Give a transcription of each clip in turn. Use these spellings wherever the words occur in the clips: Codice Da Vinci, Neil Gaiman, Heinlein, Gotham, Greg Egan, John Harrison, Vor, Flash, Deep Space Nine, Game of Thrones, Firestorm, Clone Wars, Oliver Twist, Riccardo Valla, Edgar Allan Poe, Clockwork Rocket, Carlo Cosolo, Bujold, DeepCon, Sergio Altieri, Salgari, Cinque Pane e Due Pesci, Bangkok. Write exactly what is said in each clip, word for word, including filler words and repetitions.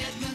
at Menards.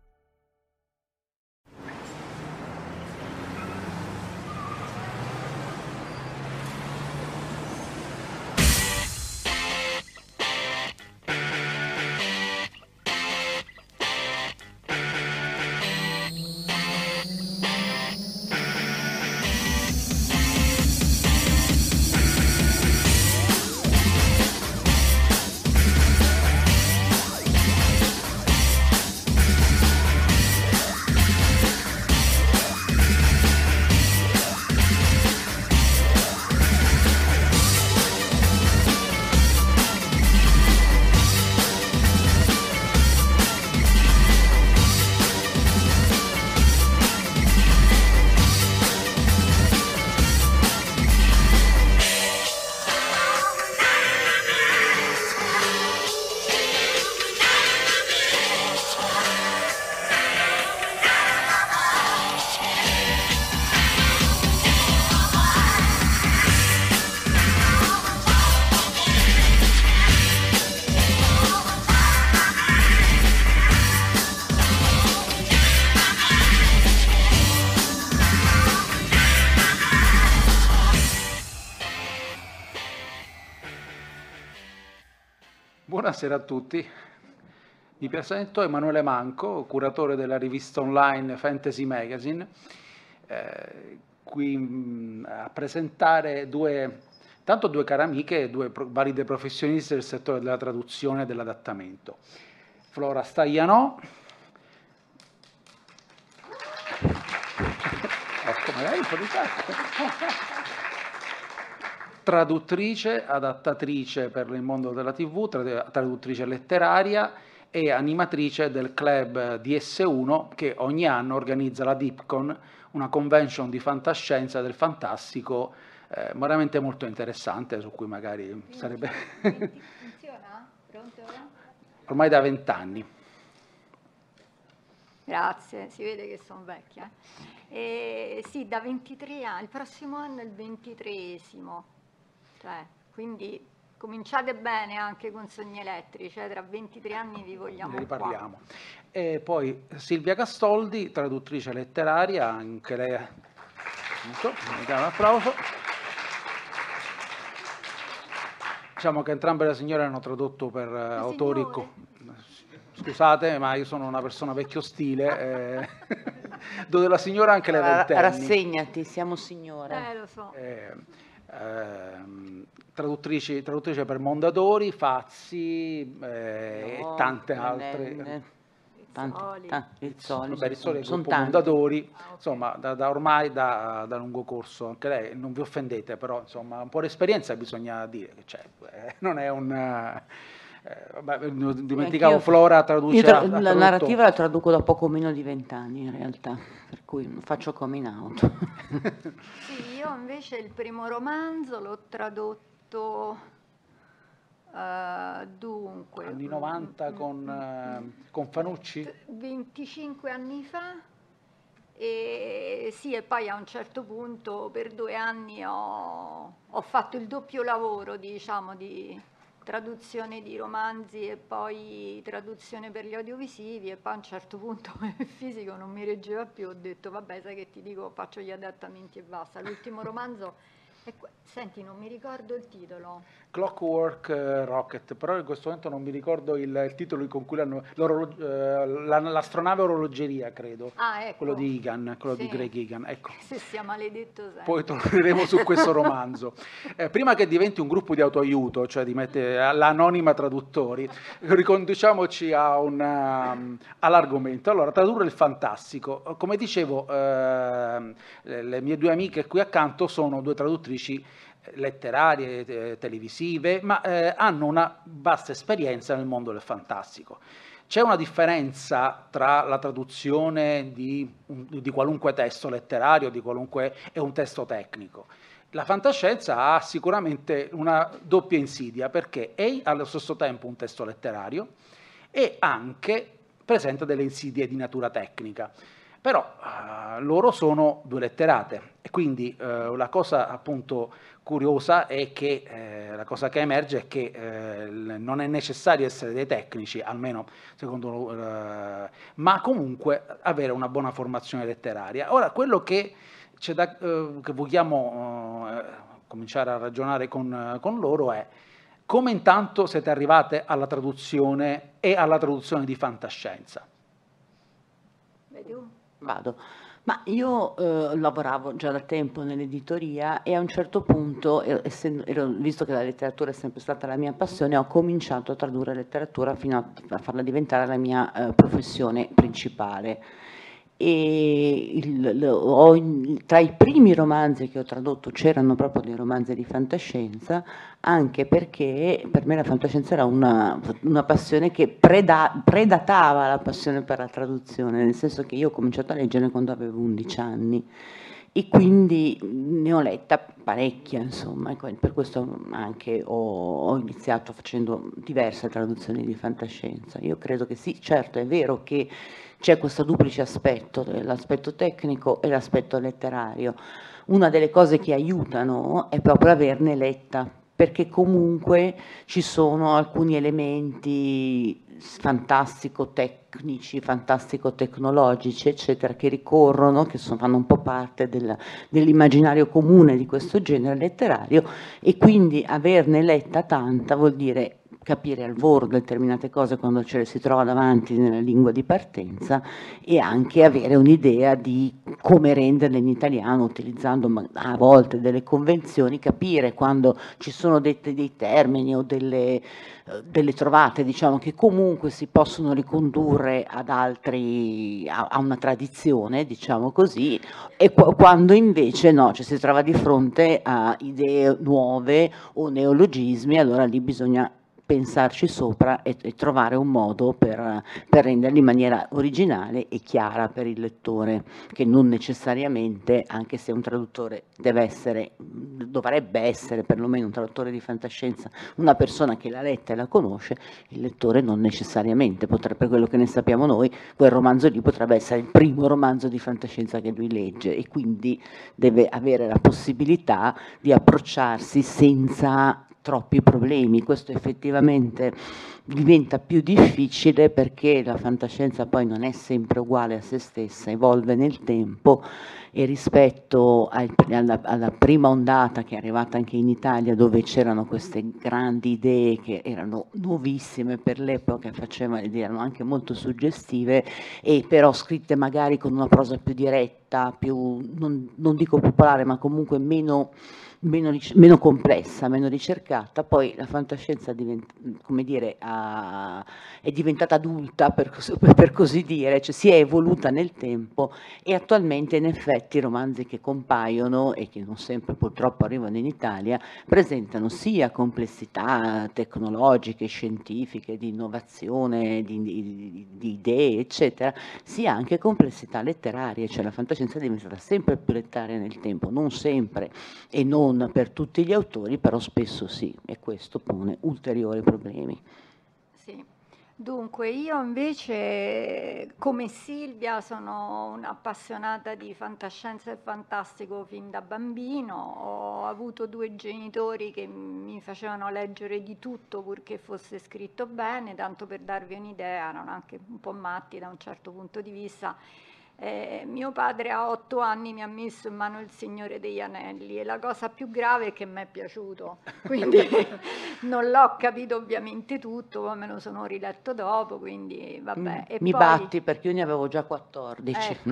Buonasera a tutti, vi presento Emanuele Manco, curatore della rivista online Fantasy Magazine, eh, qui mh, a presentare due, tanto due care amiche, due pro, valide professioniste del settore della traduzione e dell'adattamento. Flora Staglianò, traduttrice, adattatrice per il mondo della tivù, traduttrice letteraria e animatrice del club D S uno che ogni anno organizza la DeepCon, una convention di fantascienza e del fantastico eh, veramente molto interessante, su cui magari quindi, sarebbe... Quindi funziona? Pronto? Ormai da vent'anni. Grazie, si vede che sono vecchia. Eh, sì, da ventitré anni, il prossimo anno è il ventitreesimo. Cioè, quindi cominciate bene anche con Sogni Elettrici, cioè tra ventitré anni vi vogliamo ne riparliamo. E poi Silvia Castoldi, traduttrice letteraria, anche lei mi dà un applauso. Diciamo che entrambe le signore hanno tradotto per le autori co... scusate, ma io sono una persona vecchio stile eh... dove la signora anche le ventenni. Rassegnati, siamo signora. Eh, lo so. Eh... Eh, traduttrice, traduttrice per Mondadori, Fazzi eh, no, e tante altre. Tanti, tanti, il Soli, vabbè, il Soli è il gruppo Mondadori, ah, okay. Insomma da, da ormai da, da lungo corso anche lei, non vi offendete, però insomma un po' di esperienza bisogna dire che c'è, eh, non è un eh, vabbè, dimenticavo. Anch'io, Flora traduce io tra, la, la narrativa la traduco da poco meno di vent'anni in realtà, per cui non faccio coming out. Sì. Io invece il primo romanzo l'ho tradotto uh, dunque anni novanta con, uh, con Fanucci venticinque anni fa e sì, e poi a un certo punto per due anni ho, ho fatto il doppio lavoro, diciamo, di, traduzione di romanzi e poi traduzione per gli audiovisivi, e poi a un certo punto il fisico non mi reggeva più, ho detto vabbè, sai che ti dico, faccio gli adattamenti e basta. L'ultimo romanzo, e senti, non mi ricordo il titolo. Clockwork uh, Rocket, però in questo momento non mi ricordo il, il titolo con cui l'hanno, l'orolog- uh, la, l'astronave orologeria, credo. Ah, ecco. Quello di Egan, quello sì. di Greg Egan. Ecco. Se sia maledetto sempre. Poi torneremo su questo romanzo. Eh, prima che diventi un gruppo di autoaiuto, cioè di mettere l'anonima traduttori, riconduciamoci a una, um, all'argomento. Allora, tradurre il fantastico. Come dicevo, eh, le mie due amiche qui accanto sono due traduttrici letterarie, televisive, ma eh, hanno una vasta esperienza nel mondo del fantastico. C'è una differenza tra la traduzione di, di qualunque testo letterario di qualunque, e un testo tecnico. La fantascienza ha sicuramente una doppia insidia, perché è allo stesso tempo un testo letterario e anche presenta delle insidie di natura tecnica. Però eh, loro sono due letterate, e quindi eh, la cosa appunto curiosa è che eh, la cosa che emerge è che eh, non è necessario essere dei tecnici, almeno secondo eh, ma comunque avere una buona formazione letteraria. Ora, quello che c'è da, eh, che vogliamo eh, cominciare a ragionare con, con loro è come intanto siete arrivate alla traduzione e alla traduzione di fantascienza. Vedi un Vado. Ma io eh, lavoravo già da tempo nell'editoria, e a un certo punto, essendo, ero, visto che la letteratura è sempre stata la mia passione, ho cominciato a tradurre letteratura fino a, a farla diventare la mia eh, professione principale. E il, lo, ho, tra i primi romanzi che ho tradotto c'erano proprio dei romanzi di fantascienza, anche perché per me la fantascienza era una, una passione che preda, predatava la passione per la traduzione, nel senso che io ho cominciato a leggere quando avevo undici anni, e quindi ne ho letta parecchia, insomma, e per questo anche ho, ho iniziato facendo diverse traduzioni di fantascienza. Io credo che sì, certo, è vero che c'è questo duplice aspetto, l'aspetto tecnico e l'aspetto letterario. Una delle cose che aiutano è proprio averne letta, perché comunque ci sono alcuni elementi fantastico-tecnici, fantastico-tecnologici, eccetera, che ricorrono, che sono, fanno un po' parte del, dell'immaginario comune di questo genere letterario, e quindi averne letta tanta vuol dire capire al volo determinate cose quando ce le si trova davanti nella lingua di partenza, e anche avere un'idea di come renderle in italiano, utilizzando a volte delle convenzioni, capire quando ci sono dei, dei termini o delle, delle trovate, diciamo, che comunque si possono ricondurre ad altri, a, a una tradizione, diciamo così, e qu- quando invece no, ci si trova di fronte a idee nuove o neologismi, allora lì bisogna pensarci sopra e, e trovare un modo per, per renderli in maniera originale e chiara per il lettore, che non necessariamente, anche se un traduttore deve essere, dovrebbe essere perlomeno un traduttore di fantascienza, una persona che l'ha letta e la conosce, il lettore non necessariamente potrebbe, per quello che ne sappiamo noi, quel romanzo lì potrebbe essere il primo romanzo di fantascienza che lui legge, e quindi deve avere la possibilità di approcciarsi senza troppi problemi. Questo effettivamente diventa più difficile, perché la fantascienza poi non è sempre uguale a se stessa, evolve nel tempo, e rispetto al, alla, alla prima ondata che è arrivata anche in Italia, dove c'erano queste grandi idee che erano nuovissime per l'epoca, facevano, erano anche molto suggestive, e però scritte magari con una prosa più diretta, più, non, non dico popolare, ma comunque meno Meno, meno complessa, meno ricercata. Poi la fantascienza diventa, come dire, a, è diventata adulta, per, per così dire, cioè si è evoluta nel tempo, e attualmente in effetti i romanzi che compaiono, e che non sempre purtroppo arrivano in Italia, presentano sia complessità tecnologiche, scientifiche, di innovazione, di, di, di idee, eccetera, sia anche complessità letterarie, cioè la fantascienza è diventata sempre più letteraria nel tempo, non sempre e non per tutti gli autori, però spesso sì, e questo pone ulteriori problemi. Sì. Dunque, io invece, come Silvia, sono un'appassionata di fantascienza e fantastico fin da bambino. Ho avuto due genitori che mi facevano leggere di tutto purché fosse scritto bene, tanto per darvi un'idea, erano anche un po' matti da un certo punto di vista. Eh, mio padre a otto anni mi ha messo in mano il Signore degli Anelli e la cosa più grave è che mi è piaciuto, quindi non l'ho capito ovviamente tutto, poi me lo sono riletto dopo, quindi vabbè. E mi poi, batti perché io ne avevo già quattordici. Ecco,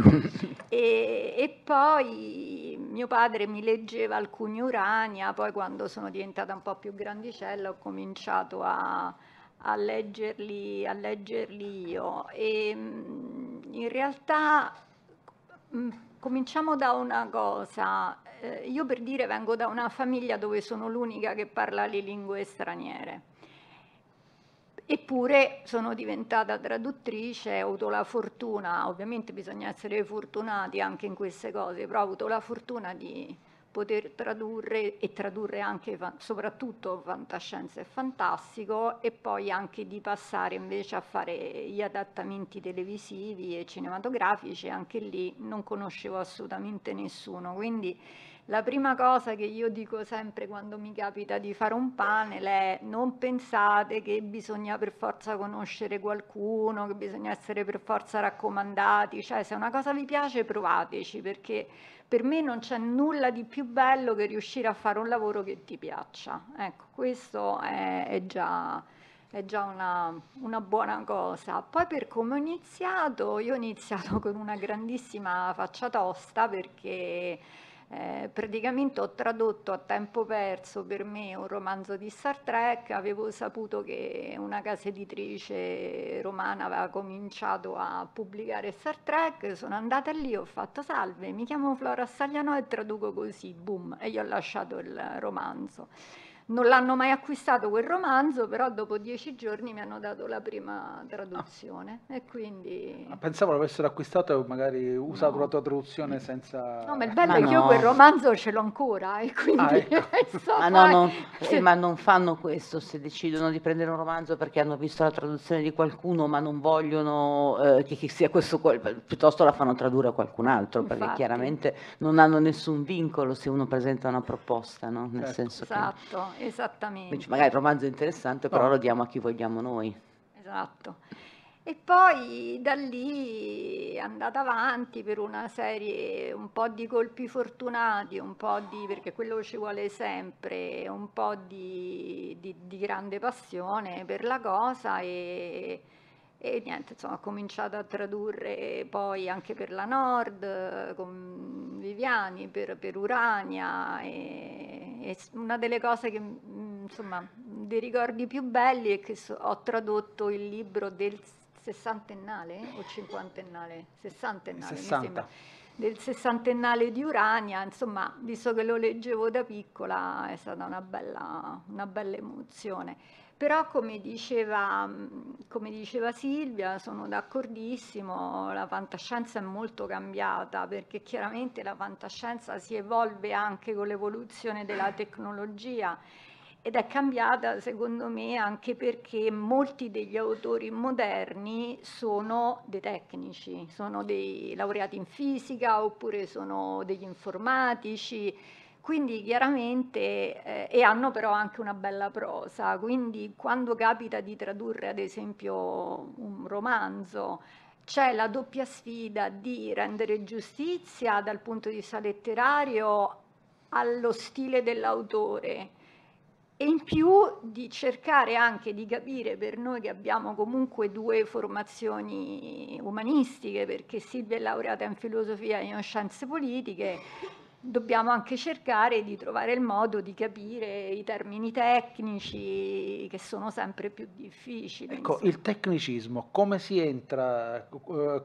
e, e poi mio padre mi leggeva alcuni Urania, poi quando sono diventata un po' più grandicella ho cominciato a, a, leggerli, a leggerli io e... In realtà mh, cominciamo da una cosa, eh, io per dire vengo da una famiglia dove sono l'unica che parla le lingue straniere, eppure sono diventata traduttrice, ho avuto la fortuna, ovviamente bisogna essere fortunati anche in queste cose, però ho avuto la fortuna di poter tradurre e tradurre anche soprattutto fantascienza e fantastico e poi anche di passare invece a fare gli adattamenti televisivi e cinematografici, anche lì non conoscevo assolutamente nessuno, quindi la prima cosa che io dico sempre quando mi capita di fare un panel è: non pensate che bisogna per forza conoscere qualcuno, che bisogna essere per forza raccomandati, cioè se una cosa vi piace provateci, perché per me non c'è nulla di più bello che riuscire a fare un lavoro che ti piaccia. Ecco, questo è, è già, è già una, una buona cosa. Poi per come ho iniziato, io ho iniziato con una grandissima faccia tosta perché eh, praticamente ho tradotto a tempo perso per me un romanzo di Star Trek, avevo saputo che una casa editrice romana aveva cominciato a pubblicare Star Trek, sono andata lì, ho fatto: salve, mi chiamo Flora Staglianò e traduco così, boom, e io ho lasciato il romanzo. Non l'hanno mai acquistato quel romanzo, però dopo dieci giorni mi hanno dato la prima traduzione. Ah. E quindi... Pensavo l'avessero acquistato e magari usato no. la tua traduzione senza... No, ma il bello ma è no. che io quel romanzo ce l'ho ancora e quindi... Ah, ecco. ma, no, no. Eh, ma non fanno questo se decidono di prendere un romanzo perché hanno visto la traduzione di qualcuno ma non vogliono eh, che, che sia questo... Piuttosto la fanno tradurre a qualcun altro. Infatti. Perché chiaramente non hanno nessun vincolo se uno presenta una proposta, no? Nel certo. senso esatto. che... Esatto. Esattamente. Quindi magari il romanzo è interessante, però no. lo diamo a chi vogliamo noi. Esatto. E poi da lì è andata avanti per una serie un po' di colpi fortunati, un po' di, perché quello ci vuole sempre, un po' di, di, di grande passione per la cosa e... E niente, insomma, ho cominciato a tradurre poi anche per la Nord, con Viviani, per, per Urania, e, e una delle cose che, insomma, dei ricordi più belli è che so, ho tradotto il libro del sessantennale o cinquantennale? Sessantennale, sessanta. Mi sembra. Del sessantennale di Urania, insomma, visto che lo leggevo da piccola è stata una bella, una bella emozione. Però come diceva, come diceva Silvia, sono d'accordissimo, la fantascienza è molto cambiata perché chiaramente la fantascienza si evolve anche con l'evoluzione della tecnologia ed è cambiata secondo me anche perché molti degli autori moderni sono dei tecnici, sono dei laureati in fisica oppure sono degli informatici. Quindi chiaramente, eh, e hanno però anche una bella prosa, quindi quando capita di tradurre ad esempio un romanzo c'è la doppia sfida di rendere giustizia dal punto di vista letterario allo stile dell'autore e in più di cercare anche di capire per noi che abbiamo comunque due formazioni umanistiche, perché Silvia è laureata in filosofia e in scienze politiche, dobbiamo anche cercare di trovare il modo di capire i termini tecnici che sono sempre più difficili. Ecco, insomma. Il tecnicismo, come si entra,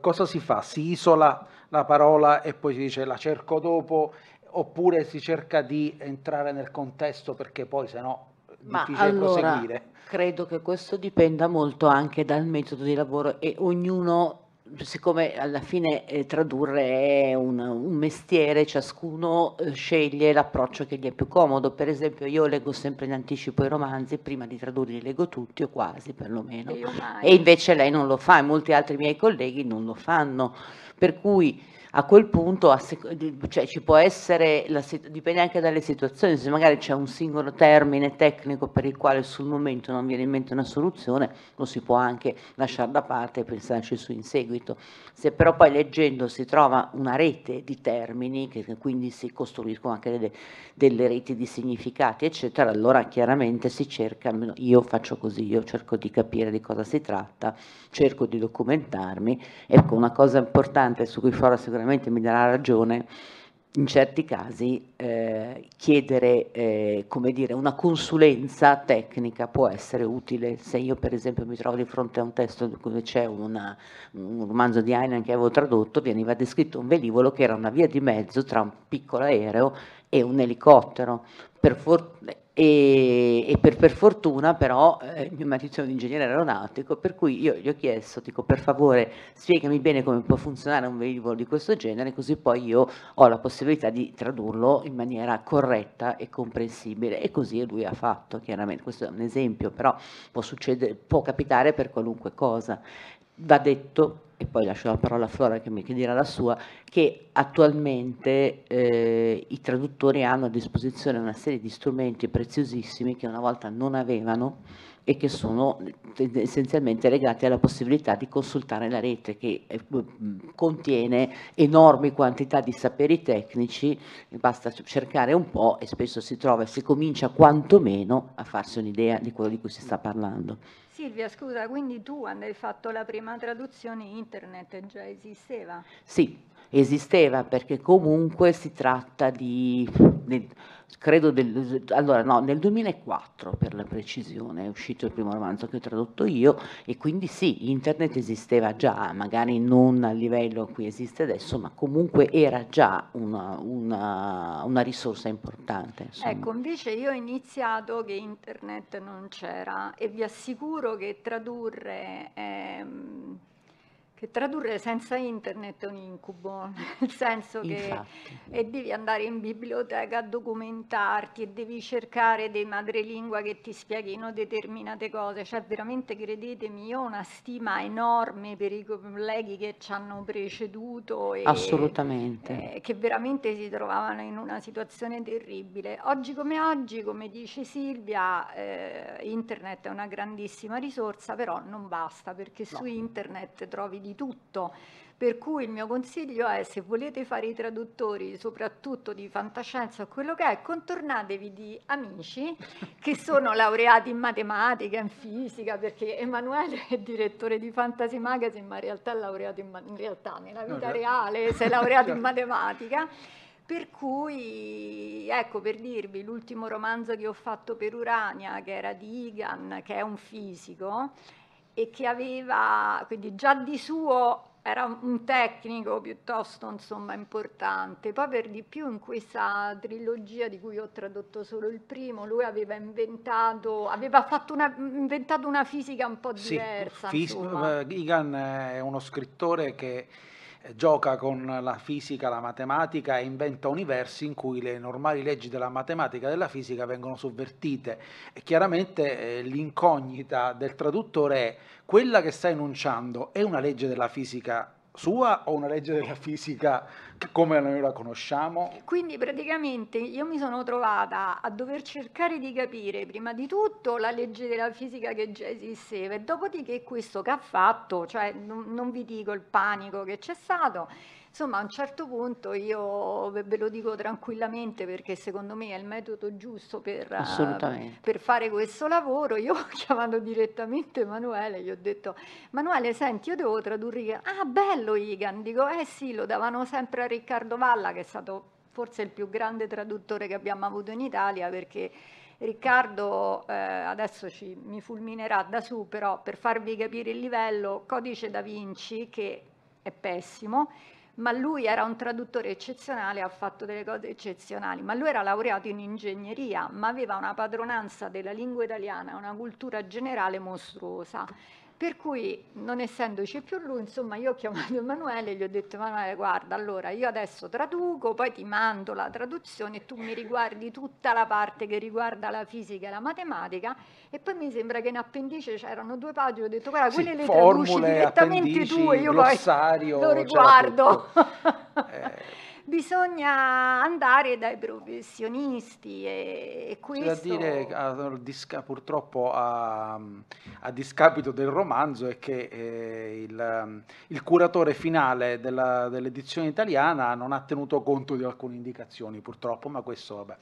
cosa si fa? Si isola la parola e poi si dice la cerco dopo, oppure si cerca di entrare nel contesto perché poi sennò è difficile allora... proseguire? Credo che questo dipenda molto anche dal metodo di lavoro e ognuno... Siccome alla fine eh, tradurre è un, un mestiere, ciascuno eh, sceglie l'approccio che gli è più comodo. Per esempio io leggo sempre in anticipo i romanzi, prima di tradurli li leggo tutti o quasi perlomeno, e, e invece lei non lo fa e molti altri miei colleghi non lo fanno, per cui a quel punto a cioè, ci può essere, la dipende anche dalle situazioni, se magari c'è un singolo termine tecnico per il quale sul momento non viene in mente una soluzione, lo si può anche lasciare da parte e pensarci su in seguito. Se però poi leggendo si trova una rete di termini, che quindi si costruiscono anche delle, delle reti di significati, eccetera, allora chiaramente si cerca, almeno io faccio così, io cerco di capire di cosa si tratta, cerco di documentarmi. Ecco, una cosa importante su cui Flora sicuramente mi darà ragione, in certi casi eh, chiedere eh, come dire, una consulenza tecnica può essere utile. Se io per esempio mi trovo di fronte a un testo dove c'è un romanzo di Heinlein che avevo tradotto, veniva descritto un velivolo che era una via di mezzo tra un piccolo aereo e un elicottero. Per fortuna E, e per, per fortuna però eh, mio marito è un ingegnere aeronautico, per cui io gli ho chiesto, dico, per favore spiegami bene come può funzionare un velivolo di questo genere, così poi io ho la possibilità di tradurlo in maniera corretta e comprensibile, e così lui ha fatto. Chiaramente questo è un esempio, però può succedere, può capitare per qualunque cosa. Va detto, e poi lascio la parola a Flora che mi dirà la sua, che attualmente eh, i traduttori hanno a disposizione una serie di strumenti preziosissimi che una volta non avevano e che sono essenzialmente legati alla possibilità di consultare la rete, che eh, contiene enormi quantità di saperi tecnici, basta cercare un po' e spesso si trova e si comincia quantomeno a farsi un'idea di quello di cui si sta parlando. Silvia, scusa, quindi tu quando hai fatto la prima traduzione internet già esisteva? Sì, esisteva, perché comunque si tratta di, nel, credo, del, allora no, nel duemilaquattro per la precisione è uscito il primo romanzo che ho tradotto io, e quindi sì, internet esisteva già, magari non al livello a cui esiste adesso, ma comunque era già una, una, una risorsa importante. Insomma. Ecco, invece io ho iniziato che internet non c'era, e vi assicuro che tradurre, ehm, che tradurre senza internet è un incubo, nel senso che e devi andare in biblioteca a documentarti e devi cercare dei madrelingua che ti spieghino determinate cose, cioè veramente credetemi, io ho una stima enorme per i colleghi che ci hanno preceduto e, assolutamente, eh, che veramente si trovavano in una situazione terribile. Oggi come oggi, come dice Silvia, eh, internet è una grandissima risorsa, però non basta, perché no, su internet trovi di tutto, per cui il mio consiglio è, se volete fare i traduttori soprattutto di fantascienza o quello che è, contornatevi di amici che sono laureati in matematica, in fisica, perché Emanuele è direttore di Fantasy Magazine, ma in realtà è laureato in, in realtà nella vita no, reale si è laureato in matematica. Per cui, ecco, per dirvi, l'ultimo romanzo che ho fatto per Urania, che era di Egan, che è un fisico e che aveva, quindi già di suo era un tecnico piuttosto, insomma, importante. Poi per di più in questa trilogia di cui ho tradotto solo il primo, lui aveva inventato, aveva fatto una, inventato una fisica un po' diversa. Sì, Egan è uno scrittore che gioca con la fisica, la matematica, e inventa universi in cui le normali leggi della matematica e della fisica vengono sovvertite. E chiaramente eh, l'incognita del traduttore è: quella che sta enunciando è una legge della fisica sua o una legge della fisica come noi la conosciamo? Quindi praticamente io mi sono trovata a dover cercare di capire prima di tutto la legge della fisica che già esisteva, e dopodiché questo che ha fatto, cioè non, non vi dico il panico che c'è stato. Insomma, a un certo punto, io ve lo dico tranquillamente, perché secondo me è il metodo giusto per, uh, per fare questo lavoro, io ho chiamato direttamente Emanuele, gli ho detto: Emanuele, senti, io devo tradurre. Ah, bello Egan, dico, eh sì, lo davano sempre a Riccardo Valla, che è stato forse il più grande traduttore che abbiamo avuto in Italia, perché Riccardo, eh, adesso ci, mi fulminerà da su, però per farvi capire il livello, Codice Da Vinci, che è pessimo, ma lui era un traduttore eccezionale, ha fatto delle cose eccezionali, ma lui era laureato in ingegneria, ma aveva una padronanza della lingua italiana, una cultura generale mostruosa. Per cui, non essendoci più lui, insomma, io ho chiamato Emanuele e gli ho detto: Emanuele, guarda, allora io adesso traduco, poi ti mando la traduzione e tu mi riguardi tutta la parte che riguarda la fisica e la matematica. E poi mi sembra che in appendice c'erano due pagine, ho detto: guarda, quelle sì, le formule, traduci direttamente tu e io poi lo riguardo. eh. Bisogna andare dai professionisti e, e questo... C'è da dire, a, disca, purtroppo a, a discapito del romanzo, è che eh, il, il curatore finale dell'edizione dell italiana non ha tenuto conto di alcune indicazioni, purtroppo, ma questo vabbè.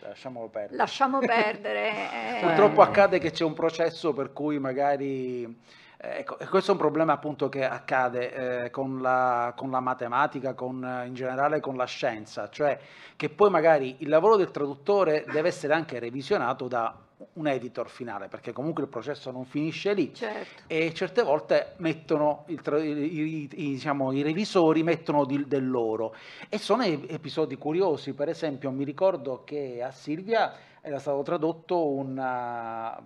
Lasciamolo perdere. Lasciamo perdere. eh. Purtroppo accade che c'è un processo per cui magari... Ecco, questo è un problema appunto che accade eh, con, la, con la matematica, con, in generale con la scienza, cioè che poi magari il lavoro del traduttore deve essere anche revisionato da un editor finale, perché comunque il processo non finisce lì. Certo. E certe volte mettono il tra, i, i, diciamo, i revisori mettono di, del loro, e sono episodi curiosi. Per esempio mi ricordo che a Silvia era stato tradotto una,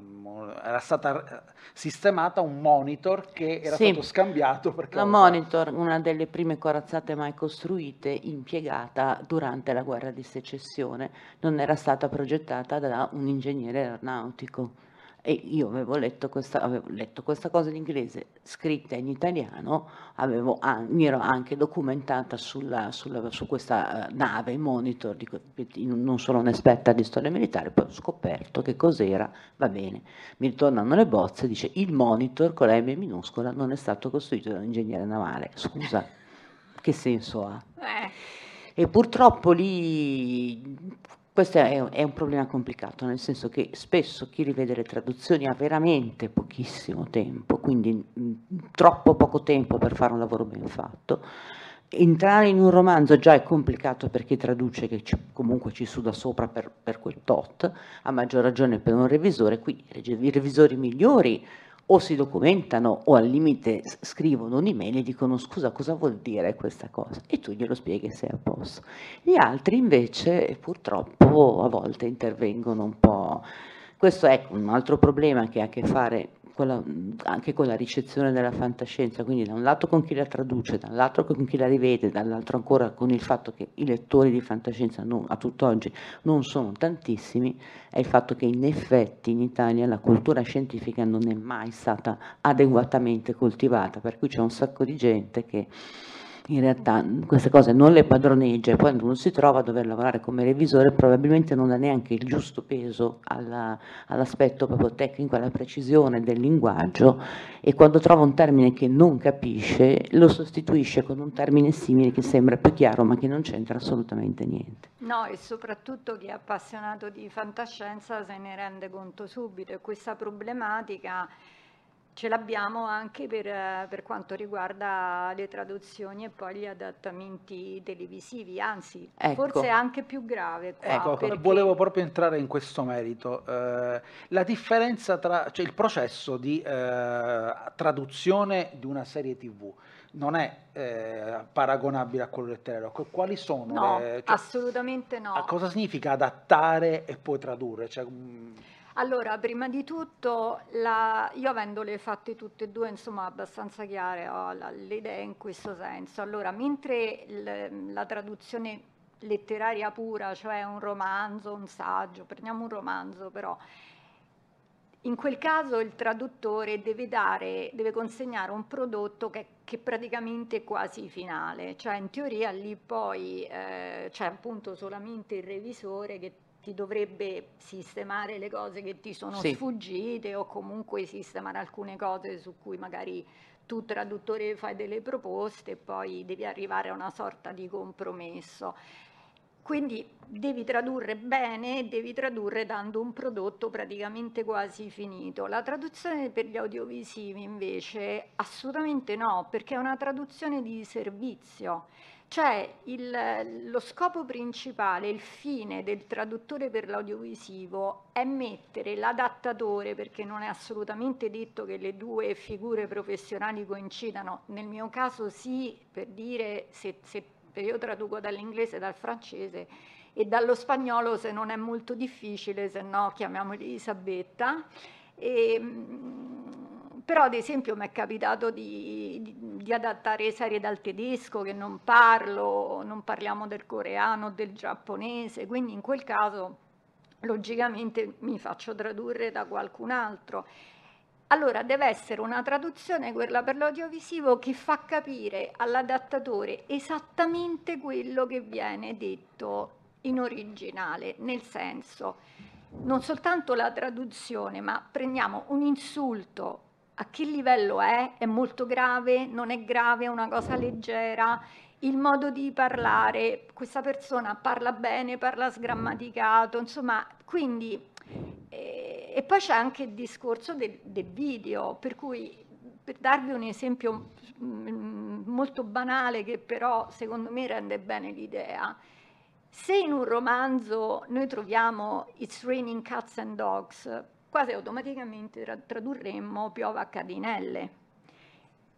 era stata sistemata un monitor che era sì, stato scambiato perché la monitor, una delle prime corazzate mai costruite, impiegata durante la guerra di secessione, non era stata progettata da un ingegnere aeronautico, e io avevo letto questa, avevo letto questa cosa in inglese scritta in italiano, avevo, mi ero anche documentata sulla, sulla, su questa nave monitor, dico, non sono un'esperta di storia militare, poi ho scoperto che cos'era, va bene, mi ritornano le bozze, dice il monitor con la M minuscola non è stato costruito da un ingegnere navale, scusa, che senso ha? E purtroppo lì... Questo è un problema complicato, nel senso che spesso chi rivede le traduzioni ha veramente pochissimo tempo, quindi troppo poco tempo per fare un lavoro ben fatto. Entrare in un romanzo già è complicato per chi traduce, che ci, comunque ci suda sopra per, per quel tot, a maggior ragione per un revisore. Qui i revisori migliori o si documentano o al limite scrivono un'email e dicono scusa cosa vuol dire questa cosa e tu glielo spieghi se è a posto. Gli altri invece purtroppo a volte intervengono un po'. Questo è un altro problema che ha a che fare con la, anche con la ricezione della fantascienza, quindi da un lato con chi la traduce, dall'altro con chi la rivede, dall'altro ancora con il fatto che i lettori di fantascienza non, a tutt'oggi non sono tantissimi, è il fatto che in effetti in Italia la cultura scientifica non è mai stata adeguatamente coltivata, per cui c'è un sacco di gente che in realtà queste cose non le padroneggia e poi non si trova a dover lavorare come revisore, probabilmente non dà neanche il giusto peso all'aspetto all proprio tecnico, alla precisione del linguaggio, e quando trova un termine che non capisce lo sostituisce con un termine simile che sembra più chiaro ma che non c'entra assolutamente niente. No, e soprattutto chi è appassionato di fantascienza se ne rende conto subito, e questa problematica ce l'abbiamo anche per, per quanto riguarda le traduzioni e poi gli adattamenti televisivi, anzi, ecco, forse è anche più grave qua, ecco, perché... volevo proprio entrare in questo merito, eh, la differenza tra, cioè il processo di eh, traduzione di una serie tivù non è eh, paragonabile a quello del teatro. Quali sono? No, le, cioè, assolutamente no. Cosa significa adattare e poi tradurre? Cioè, mh, allora, prima di tutto, la, io avendole fatte tutte e due, insomma, abbastanza chiare ho le idee in questo senso. Allora, mentre l, la traduzione letteraria pura, cioè un romanzo, un saggio, prendiamo un romanzo però, in quel caso il traduttore deve dare, deve consegnare un prodotto che, che praticamente è quasi finale, cioè in teoria lì poi eh, c'è appunto solamente il revisore che ti dovrebbe sistemare le cose che ti sono sì, sfuggite, o comunque sistemare alcune cose su cui magari tu traduttore fai delle proposte e poi devi arrivare a una sorta di compromesso. Quindi devi tradurre bene, devi tradurre dando un prodotto praticamente quasi finito. La traduzione per gli audiovisivi invece assolutamente no, perché è una traduzione di servizio. Cioè il, lo scopo principale, il fine del traduttore per l'audiovisivo è mettere l'adattatore, perché non è assolutamente detto che le due figure professionali coincidano, nel mio caso sì, per dire se, se io traduco dall'inglese, dal francese e dallo spagnolo se non è molto difficile, se no chiamiamoli Isabetta, e... però ad esempio mi è capitato di, di, di adattare serie dal tedesco, che non parlo, non parliamo del coreano, del giapponese, quindi in quel caso logicamente mi faccio tradurre da qualcun altro. Allora deve essere una traduzione, quella per l'audiovisivo, che fa capire all'adattatore esattamente quello che viene detto in originale, nel senso non soltanto la traduzione, ma prendiamo un insulto, a che livello è? È molto grave? Non è grave? È una cosa leggera? Il modo di parlare, questa persona parla bene, parla sgrammaticato, insomma, quindi... Eh, e poi c'è anche il discorso del, del video, per cui, per darvi un esempio molto banale che però secondo me rende bene l'idea, se in un romanzo noi troviamo It's Raining Cats and Dogs, quasi automaticamente tradurremmo Piove a Catinelle.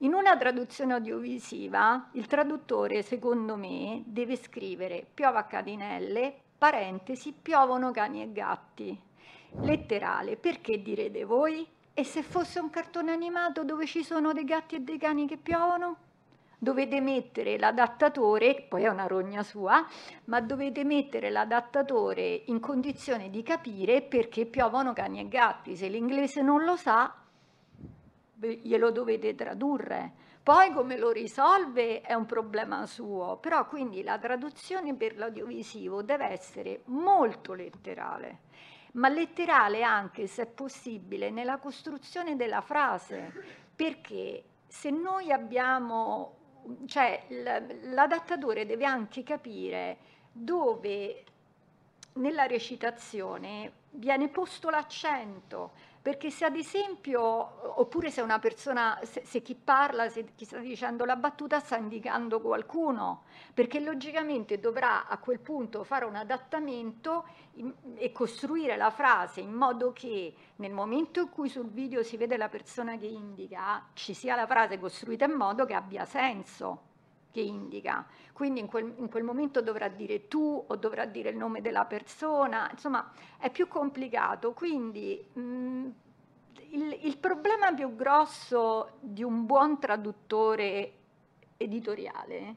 In una traduzione audiovisiva il traduttore, secondo me, deve scrivere Piove a Catinelle, parentesi, piovono cani e gatti, letterale, perché direte voi? E se fosse un cartone animato dove ci sono dei gatti e dei cani che piovono? Dovete mettere l'adattatore, poi è una rogna sua, ma dovete mettere l'adattatore in condizione di capire perché piovono cani e gatti. Se l'inglese non lo sa, glielo dovete tradurre. Poi come lo risolve è un problema suo, però quindi la traduzione per l'audiovisivo deve essere molto letterale, ma letterale anche, se è possibile, nella costruzione della frase, perché se noi abbiamo... cioè l'adattatore deve anche capire dove nella recitazione viene posto l'accento, perché se ad esempio, oppure se una persona, se, se chi parla, se chi sta dicendo la battuta sta indicando qualcuno, perché logicamente dovrà a quel punto fare un adattamento in, e costruire la frase in modo che nel momento in cui sul video si vede la persona che indica, ci sia la frase costruita in modo che abbia senso, che indica. Quindi in quel, in quel momento dovrà dire tu o dovrà dire il nome della persona, insomma è più complicato. Quindi mh, il, il problema più grosso di un buon traduttore editoriale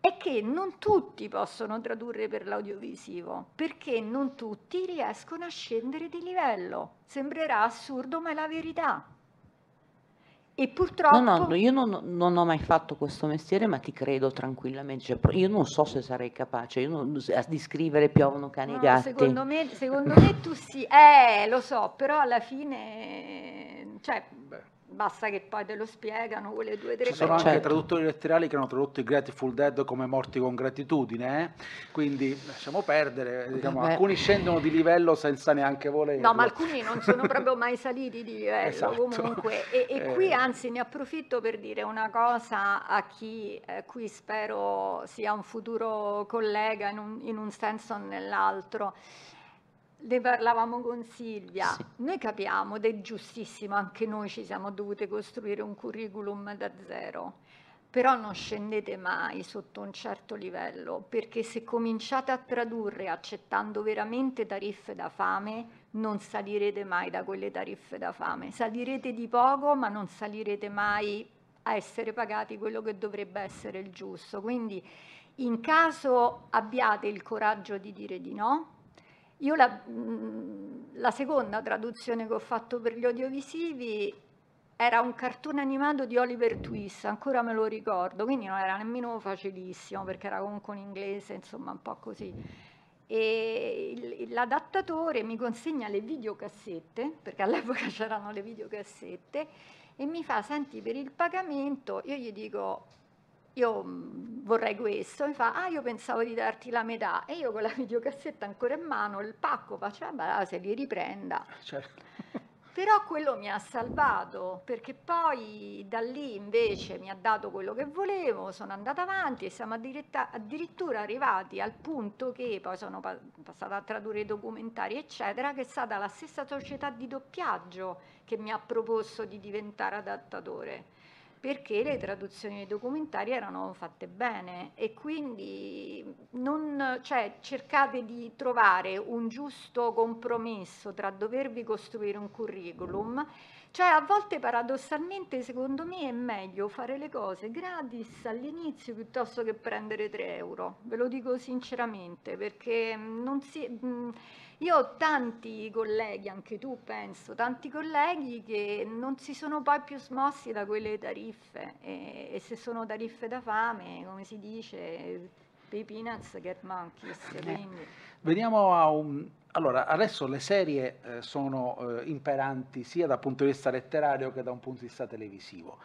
è che non tutti possono tradurre per l'audiovisivo, perché non tutti riescono a scendere di livello. Sembrerà assurdo, ma è la verità. E purtroppo... No, no, io non, non ho mai fatto questo mestiere, ma ti credo tranquillamente. Cioè, io non so se sarei capace io non, di scrivere piovono cani e no, gatti. Secondo me, secondo me tu sì, eh, lo so, però alla fine... Cioè, basta che poi te lo spiegano quelle due tre. Ci sono anche certo. traduttori letterali che hanno tradotto i Grateful Dead come morti con gratitudine, eh? Quindi lasciamo perdere, diciamo, alcuni scendono di livello senza neanche volerlo. No, ma alcuni non sono proprio mai saliti di livello, esatto. Comunque. E, e qui anzi ne approfitto per dire una cosa a chi eh, qui spero sia un futuro collega in un, in un senso o nell'altro. Ne parlavamo con Silvia, sì. Noi capiamo, ed è giustissimo, anche noi ci siamo dovute costruire un curriculum da zero, però non scendete mai sotto un certo livello, perché se cominciate a tradurre accettando veramente tariffe da fame, non salirete mai da quelle tariffe da fame, salirete di poco ma non salirete mai a essere pagati quello che dovrebbe essere il giusto, quindi in caso abbiate il coraggio di dire di no. Io la, la seconda traduzione che ho fatto per gli audiovisivi era un cartone animato di Oliver Twist, ancora me lo ricordo, quindi non era nemmeno facilissimo perché era comunque in inglese, insomma un po' così. E l'adattatore mi consegna le videocassette, perché all'epoca c'erano le videocassette, e mi fa, senti, per il pagamento, io gli dico... io vorrei questo, mi fa, ah io pensavo di darti la metà, e io con la videocassetta ancora in mano, il pacco, faccio, vabbè, se li riprenda. Certo. Però quello mi ha salvato, perché poi da lì invece mi ha dato quello che volevo, sono andata avanti e siamo addiretta, addirittura arrivati al punto che poi sono passata a tradurre documentari eccetera, che è stata la stessa società di doppiaggio che mi ha proposto di diventare adattatore. perché le traduzioni documentari erano fatte bene, e quindi non, cioè, cercate di trovare un giusto compromesso tra dovervi costruire un curriculum. Cioè, a volte paradossalmente secondo me è meglio fare le cose gratis all'inizio piuttosto che prendere tre euro, ve lo dico sinceramente, perché non si... Io ho tanti colleghi, anche tu penso, tanti colleghi che non si sono poi più smossi da quelle tariffe, e, e se sono tariffe da fame, come si dice, pay peanuts get monkeys. Quindi... Veniamo a un... Allora, adesso le serie eh, sono eh, imperanti sia dal punto di vista letterario che da un punto di vista televisivo.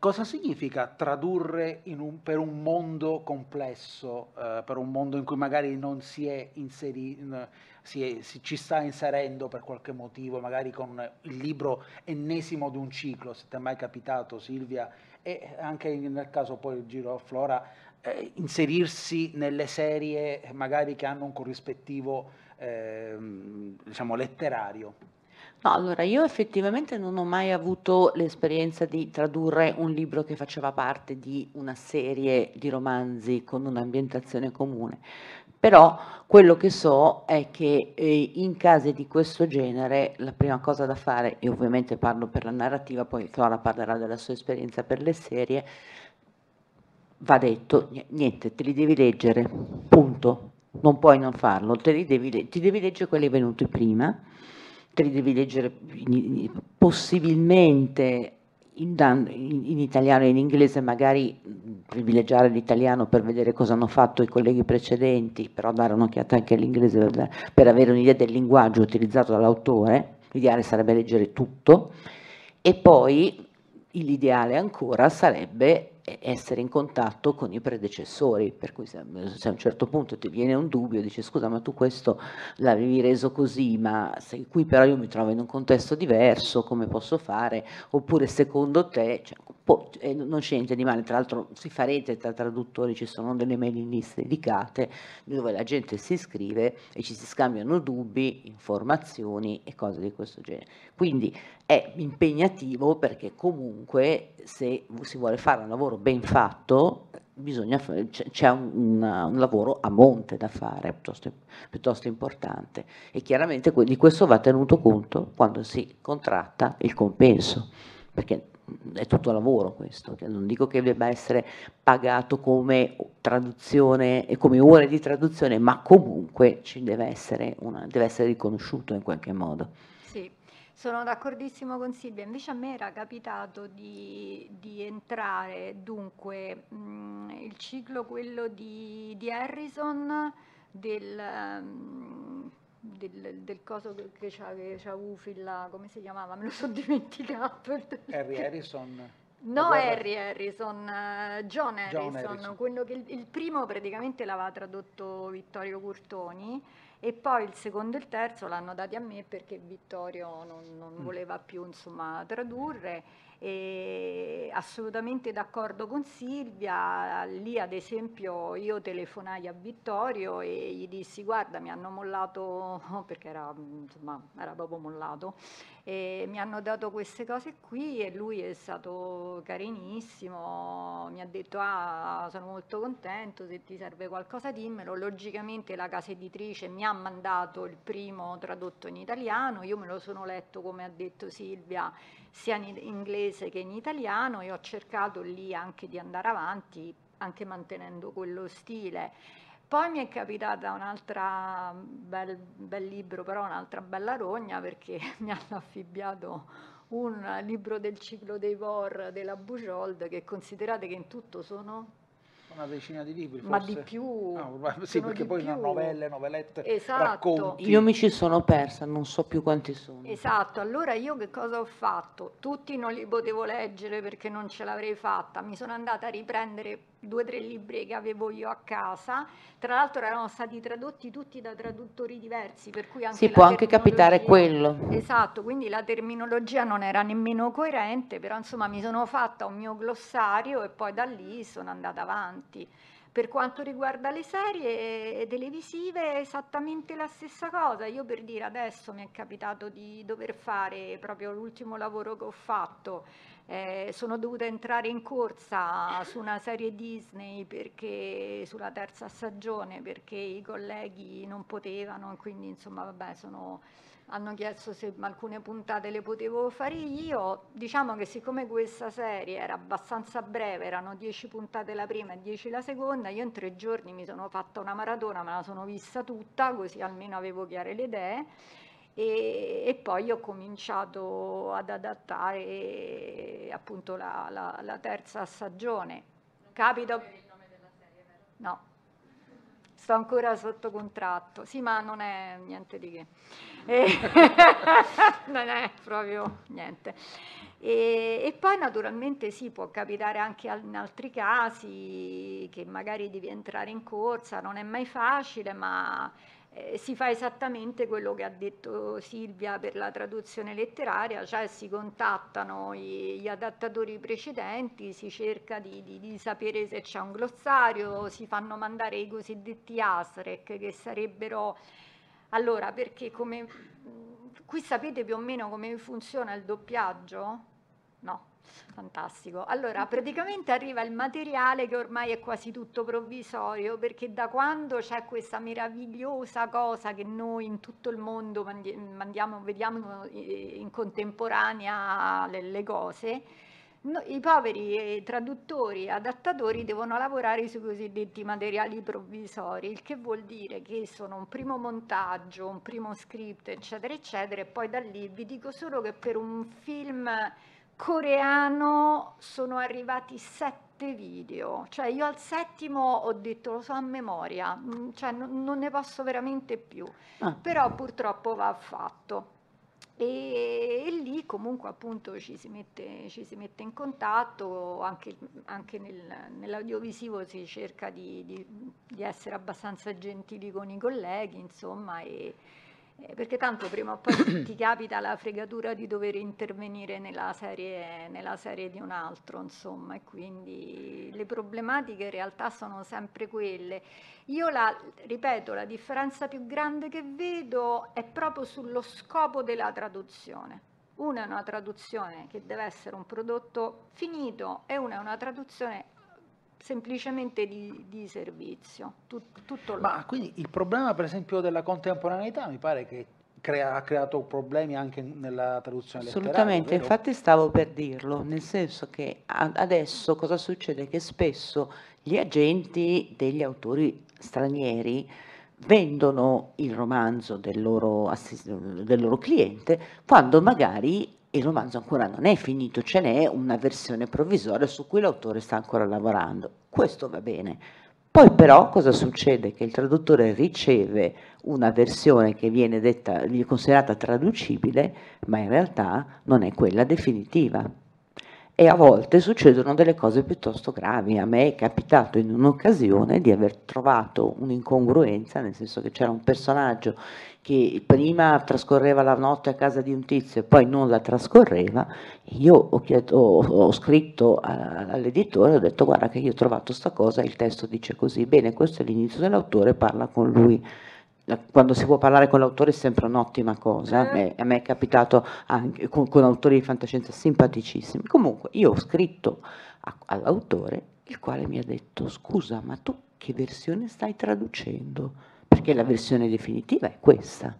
Cosa significa tradurre in un, per un mondo complesso, eh, per un mondo in cui magari non si è inserito, si è, si, ci sta inserendo per qualche motivo, magari con il libro ennesimo di un ciclo, se ti è mai capitato, Silvia, e anche nel caso poi giro a Flora, eh, inserirsi nelle serie magari che hanno un corrispettivo Eh, diciamo letterario? No, allora io effettivamente non ho mai avuto l'esperienza di tradurre un libro che faceva parte di una serie di romanzi con un'ambientazione comune, però quello che so è che eh, in casi di questo genere la prima cosa da fare, e ovviamente parlo per la narrativa, poi Flora parlerà della sua esperienza per le serie, va detto, niente, te li devi leggere, punto. Non puoi non farlo, te li devi, ti devi leggere quelli venuti prima, te li devi leggere possibilmente in, in, in italiano e in inglese, magari privilegiare l'italiano per vedere cosa hanno fatto i colleghi precedenti, però dare un'occhiata anche all'inglese per, per avere un'idea del linguaggio utilizzato dall'autore. L'ideale sarebbe leggere tutto, e poi l'ideale ancora sarebbe essere in contatto con i predecessori, per cui se a un certo punto ti viene un dubbio e dici scusa ma tu questo l'avevi reso così, ma se qui però io mi trovo in un contesto diverso, come posso fare? Oppure secondo te, cioè, eh, non c'è niente di male, tra l'altro si fa rete tra traduttori, ci sono delle mailing list dedicate dove la gente si iscrive e ci si scambiano dubbi, informazioni e cose di questo genere. Quindi è impegnativo, perché comunque se si vuole fare un lavoro ben fatto c'è un, un, un lavoro a monte da fare piuttosto, piuttosto importante, e chiaramente di questo va tenuto conto quando si contratta il compenso, perché è tutto lavoro questo, non dico che debba essere pagato come traduzione e come ore di traduzione, ma comunque ci deve essere una, deve essere riconosciuto in qualche modo. Sì. Sono d'accordissimo con Silvia. Invece a me era capitato di, di entrare, dunque, mh, il ciclo quello di, di Harrison, del, mh, del, del coso che c'ha Ufi, come si chiamava? Me lo sono dimenticato. Harry Harrison? No, Harry Harrison, John Harrison, John Harrison. Quello che il, il primo praticamente l'aveva tradotto Vittorio Curtoni, e poi il secondo e il terzo l'hanno dati a me perché Vittorio non, non voleva più, insomma, tradurre. E assolutamente d'accordo con Silvia, lì ad esempio io telefonai a Vittorio e gli dissi guarda mi hanno mollato, perché era, insomma, era proprio mollato, e mi hanno dato queste cose qui, e lui è stato carinissimo, mi ha detto ah sono molto contento, se ti serve qualcosa dimmelo. Logicamente la casa editrice mi ha mandato il primo tradotto in italiano, io me lo sono letto, come ha detto Silvia, sia in inglese che in italiano, e ho cercato lì anche di andare avanti, anche mantenendo quello stile. Poi mi è capitata un'altra bel, bel libro, però un'altra bella rogna, perché mi hanno affibbiato un libro del ciclo dei Vor della Bujold, che considerate che in tutto sono... una decina di libri, ma forse. Di più, ah, sì, perché poi sono novelle, novellette, esatto. Racconti. Io mi ci sono persa, non so più quanti sono. Esatto, allora io che cosa ho fatto? Tutti non li potevo leggere perché non ce l'avrei fatta, mi sono andata a riprendere due o tre libri che avevo io a casa, tra l'altro erano stati tradotti tutti da traduttori diversi, per cui anche si può anche capitare quello. Esatto, quindi la terminologia non era nemmeno coerente, però insomma mi sono fatta un mio glossario e poi da lì sono andata avanti. Per quanto riguarda le serie televisive è esattamente la stessa cosa. Io, per dire, adesso mi è capitato di dover fare proprio l'ultimo lavoro che ho fatto. Eh, sono dovuta entrare in corsa su una serie Disney perché, sulla terza stagione, perché i colleghi non potevano, quindi insomma vabbè, sono, hanno chiesto se alcune puntate le potevo fare io. Diciamo che siccome questa serie era abbastanza breve, erano dieci puntate la prima e dieci la seconda, io in tre giorni mi sono fatta una maratona, me la sono vista tutta, così almeno avevo chiare le idee. E, e poi ho cominciato ad adattare appunto la, la, la terza stagione. Capito? Il nome della serie, vero? No, sto ancora sotto contratto. Sì, ma non è niente di che. E non è proprio niente. E, e poi naturalmente sì, può capitare anche in altri casi che magari devi entrare in corsa, non è mai facile, ma Eh, si fa esattamente quello che ha detto Silvia per la traduzione letteraria, cioè si contattano gli, gli adattatori precedenti, si cerca di, di, di sapere se c'è un glossario, si fanno mandare i cosiddetti A S R E C, che sarebbero... Allora, perché come... Qui sapete più o meno come funziona il doppiaggio? No. Fantastico. Allora, praticamente arriva il materiale che ormai è quasi tutto provvisorio, perché da quando c'è questa meravigliosa cosa che noi in tutto il mondo mandi- mandiamo, vediamo in contemporanea le, le cose, no, i poveri traduttori e adattatori devono lavorare sui cosiddetti materiali provvisori, il che vuol dire che sono un primo montaggio, un primo script, eccetera, eccetera, e poi da lì vi dico solo che per un film coreano sono arrivati sette video, cioè io al settimo ho detto lo so a memoria, cioè non, non ne posso veramente più, ah. Però purtroppo va fatto e, e lì comunque appunto ci si mette, ci si mette in contatto, anche, anche nel, nell'audiovisivo si cerca di, di, di essere abbastanza gentili con i colleghi, insomma, e perché tanto prima o poi ti capita la fregatura di dover intervenire nella serie, nella serie di un altro, insomma, e quindi le problematiche in realtà sono sempre quelle. Io la, ripeto, la differenza più grande che vedo è proprio sullo scopo della traduzione. Una è una traduzione che deve essere un prodotto finito e una è una traduzione semplicemente di, di servizio, tut, tutto là. Ma quindi il problema, per esempio, della contemporaneità mi pare che crea, ha creato problemi anche nella traduzione letteraria. Assolutamente, infatti stavo per dirlo, nel senso che adesso cosa succede? Che spesso gli agenti degli autori stranieri vendono il romanzo del loro, assist- del loro cliente quando magari il romanzo ancora non è finito, ce n'è una versione provvisoria su cui l'autore sta ancora lavorando. Questo va bene. Poi però cosa succede? Che il traduttore riceve una versione che viene detta, considerata traducibile, ma in realtà non è quella definitiva. E a volte succedono delle cose piuttosto gravi. A me è capitato in un'occasione di aver trovato un'incongruenza, nel senso che c'era un personaggio che prima trascorreva la notte a casa di un tizio e poi non la trascorreva. Io ho, chiesto, ho, ho scritto a, all'editore, ho detto guarda che io ho trovato sta cosa, il testo dice così, bene, questo è l'inizio dell'autore, parla con lui. Quando si può parlare con l'autore è sempre un'ottima cosa, a me, a me è capitato anche con, con autori di fantascienza simpaticissimi. Comunque io ho scritto a, all'autore, il quale mi ha detto scusa ma tu che versione stai traducendo? Perché la versione definitiva è questa.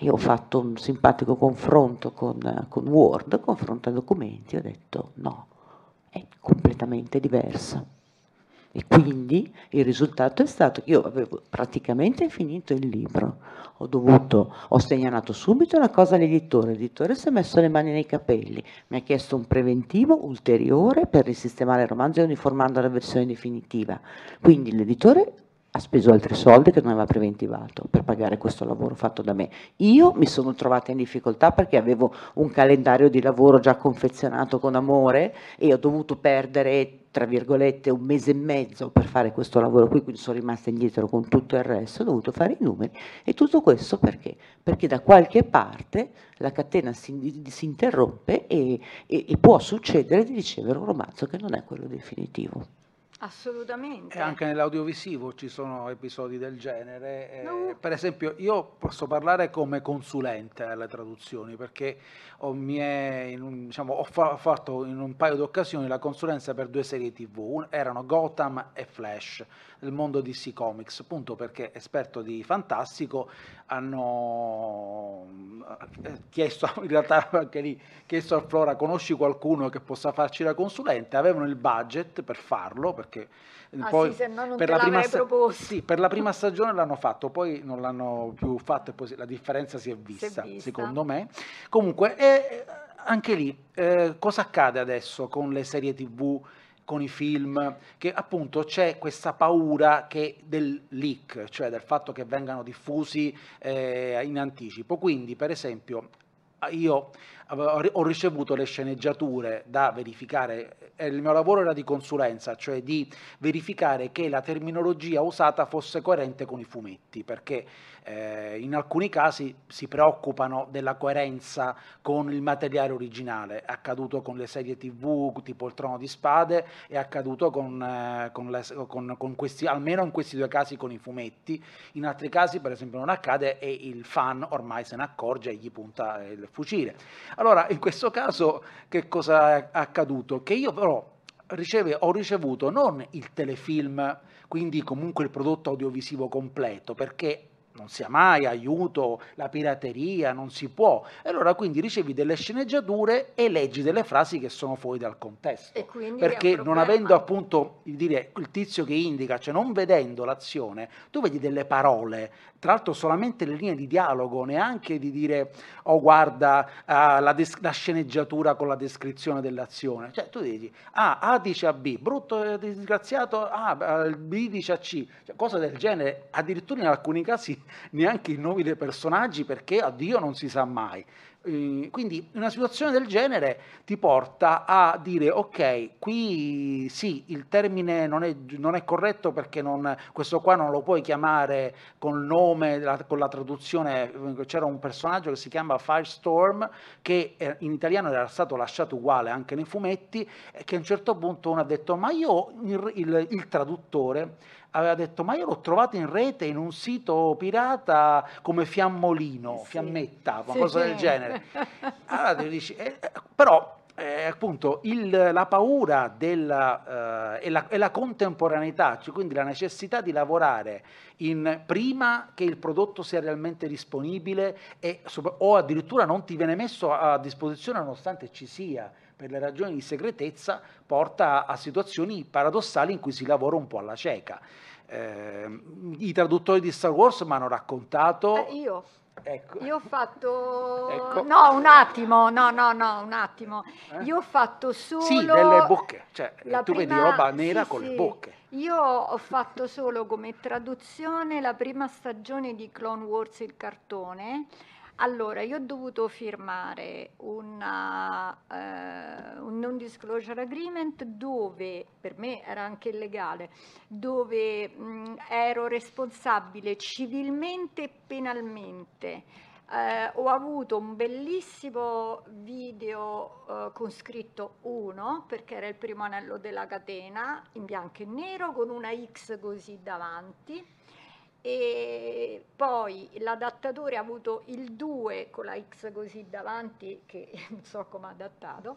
Io ho fatto un simpatico confronto con, con Word, confronto a documenti, ho detto no, è completamente diversa. E quindi il risultato è stato che io avevo praticamente finito il libro, ho dovuto, ho segnalato subito la cosa all'editore, l'editore si è messo le mani nei capelli, mi ha chiesto un preventivo ulteriore per risistemare il romanzo e uniformando la versione definitiva. Quindi l'editore ha speso altri soldi che non aveva preventivato per pagare questo lavoro fatto da me. Io mi sono trovata in difficoltà perché avevo un calendario di lavoro già confezionato con amore e ho dovuto perdere, tra virgolette, un mese e mezzo per fare questo lavoro qui, quindi sono rimasta indietro con tutto il resto, ho dovuto fare i numeri. E tutto questo perché? Perché da qualche parte la catena si, si interrompe e, e, e può succedere di ricevere un romanzo che non è quello definitivo. Assolutamente. E anche nell'audiovisivo ci sono episodi del genere. No. Eh, per esempio, io posso parlare come consulente alle traduzioni, perché ho, mie, in un, diciamo, ho fa fatto in un paio di occasioni la consulenza per due serie tivù, un, erano Gotham e Flash, nel mondo D C Comics, appunto perché esperto di fantastico hanno eh, chiesto, in realtà anche lì, chiesto a Flora, conosci qualcuno che possa farci la consulente? Avevano il budget per farlo, perché Perché ah, poi sì, se no non per, te la prima sì, per la prima stagione l'hanno fatto, poi non l'hanno più fatto e poi la differenza si è vista, si è vista. Secondo me. Comunque, eh, anche lì, eh, cosa accade adesso con le serie tivù, con i film? Che appunto c'è questa paura che del leak, cioè del fatto che vengano diffusi eh, in anticipo. Quindi, per esempio, io ho ricevuto le sceneggiature da verificare, il mio lavoro era di consulenza, cioè di verificare che la terminologia usata fosse coerente con i fumetti, perché eh, in alcuni casi si preoccupano della coerenza con il materiale originale. È accaduto con le serie tivù tipo il Trono di Spade, è accaduto con, eh, con, le, con, con questi, almeno in questi due casi, con i fumetti. In altri casi per esempio non accade e il fan ormai se ne accorge e gli punta il fucile. Allora, in questo caso che cosa è accaduto? Che io però riceve, ho ricevuto non il telefilm, quindi comunque il prodotto audiovisivo completo, perché non sia mai aiuto la pirateria, non si può. E allora quindi ricevi delle sceneggiature e leggi delle frasi che sono fuori dal contesto. E quindi perché non avendo appunto il, dire, il tizio che indica, cioè non vedendo l'azione, tu vedi delle parole, tra l'altro solamente le linee di dialogo, neanche di dire oh guarda uh, la, la sceneggiatura con la descrizione dell'azione. Cioè tu dici ah, A dice a B, brutto e disgraziato, ah, B dice a C, cioè, cose del genere. Addirittura in alcuni casi neanche i nomi dei personaggi, perché addio non si sa mai. Quindi una situazione del genere ti porta a dire ok, qui sì, il termine non è, non è corretto, perché non, questo qua non lo puoi chiamare col nome, la, con la traduzione. C'era un personaggio che si chiama Firestorm, che in italiano era stato lasciato uguale anche nei fumetti, e che a un certo punto uno ha detto ma io, il, il, il traduttore aveva detto ma io l'ho trovato in rete in un sito pirata come Fiammolino, sì. Fiammetta, una sì, cosa sì. del genere. Allora tu dici, eh, però eh, appunto il, la paura della, eh, e, la, e la contemporaneità, cioè quindi la necessità di lavorare in, prima che il prodotto sia realmente disponibile e, o addirittura non ti viene messo a disposizione nonostante ci sia, per le ragioni di segretezza, porta a situazioni paradossali in cui si lavora un po' alla cieca. Eh, i traduttori di Star Wars mi hanno raccontato... Eh, io? Ecco. Io ho fatto... Ecco. No, un attimo, no, no, no, un attimo. Eh? Io ho fatto solo... Sì, delle bocche, cioè la tu prima... vedi roba nera sì, con sì. le bocche. Io ho fatto solo come traduzione la prima stagione di Clone Wars, il cartone. Allora, io ho dovuto firmare una, eh, un non disclosure agreement dove, per me era anche illegale, dove mh, ero responsabile civilmente e penalmente. Eh, ho avuto un bellissimo video eh, con scritto uno, perché era il primo anello della catena, in bianco e nero, con una X così davanti. E poi l'adattatore ha avuto il due con la X così davanti, che non so come ha adattato,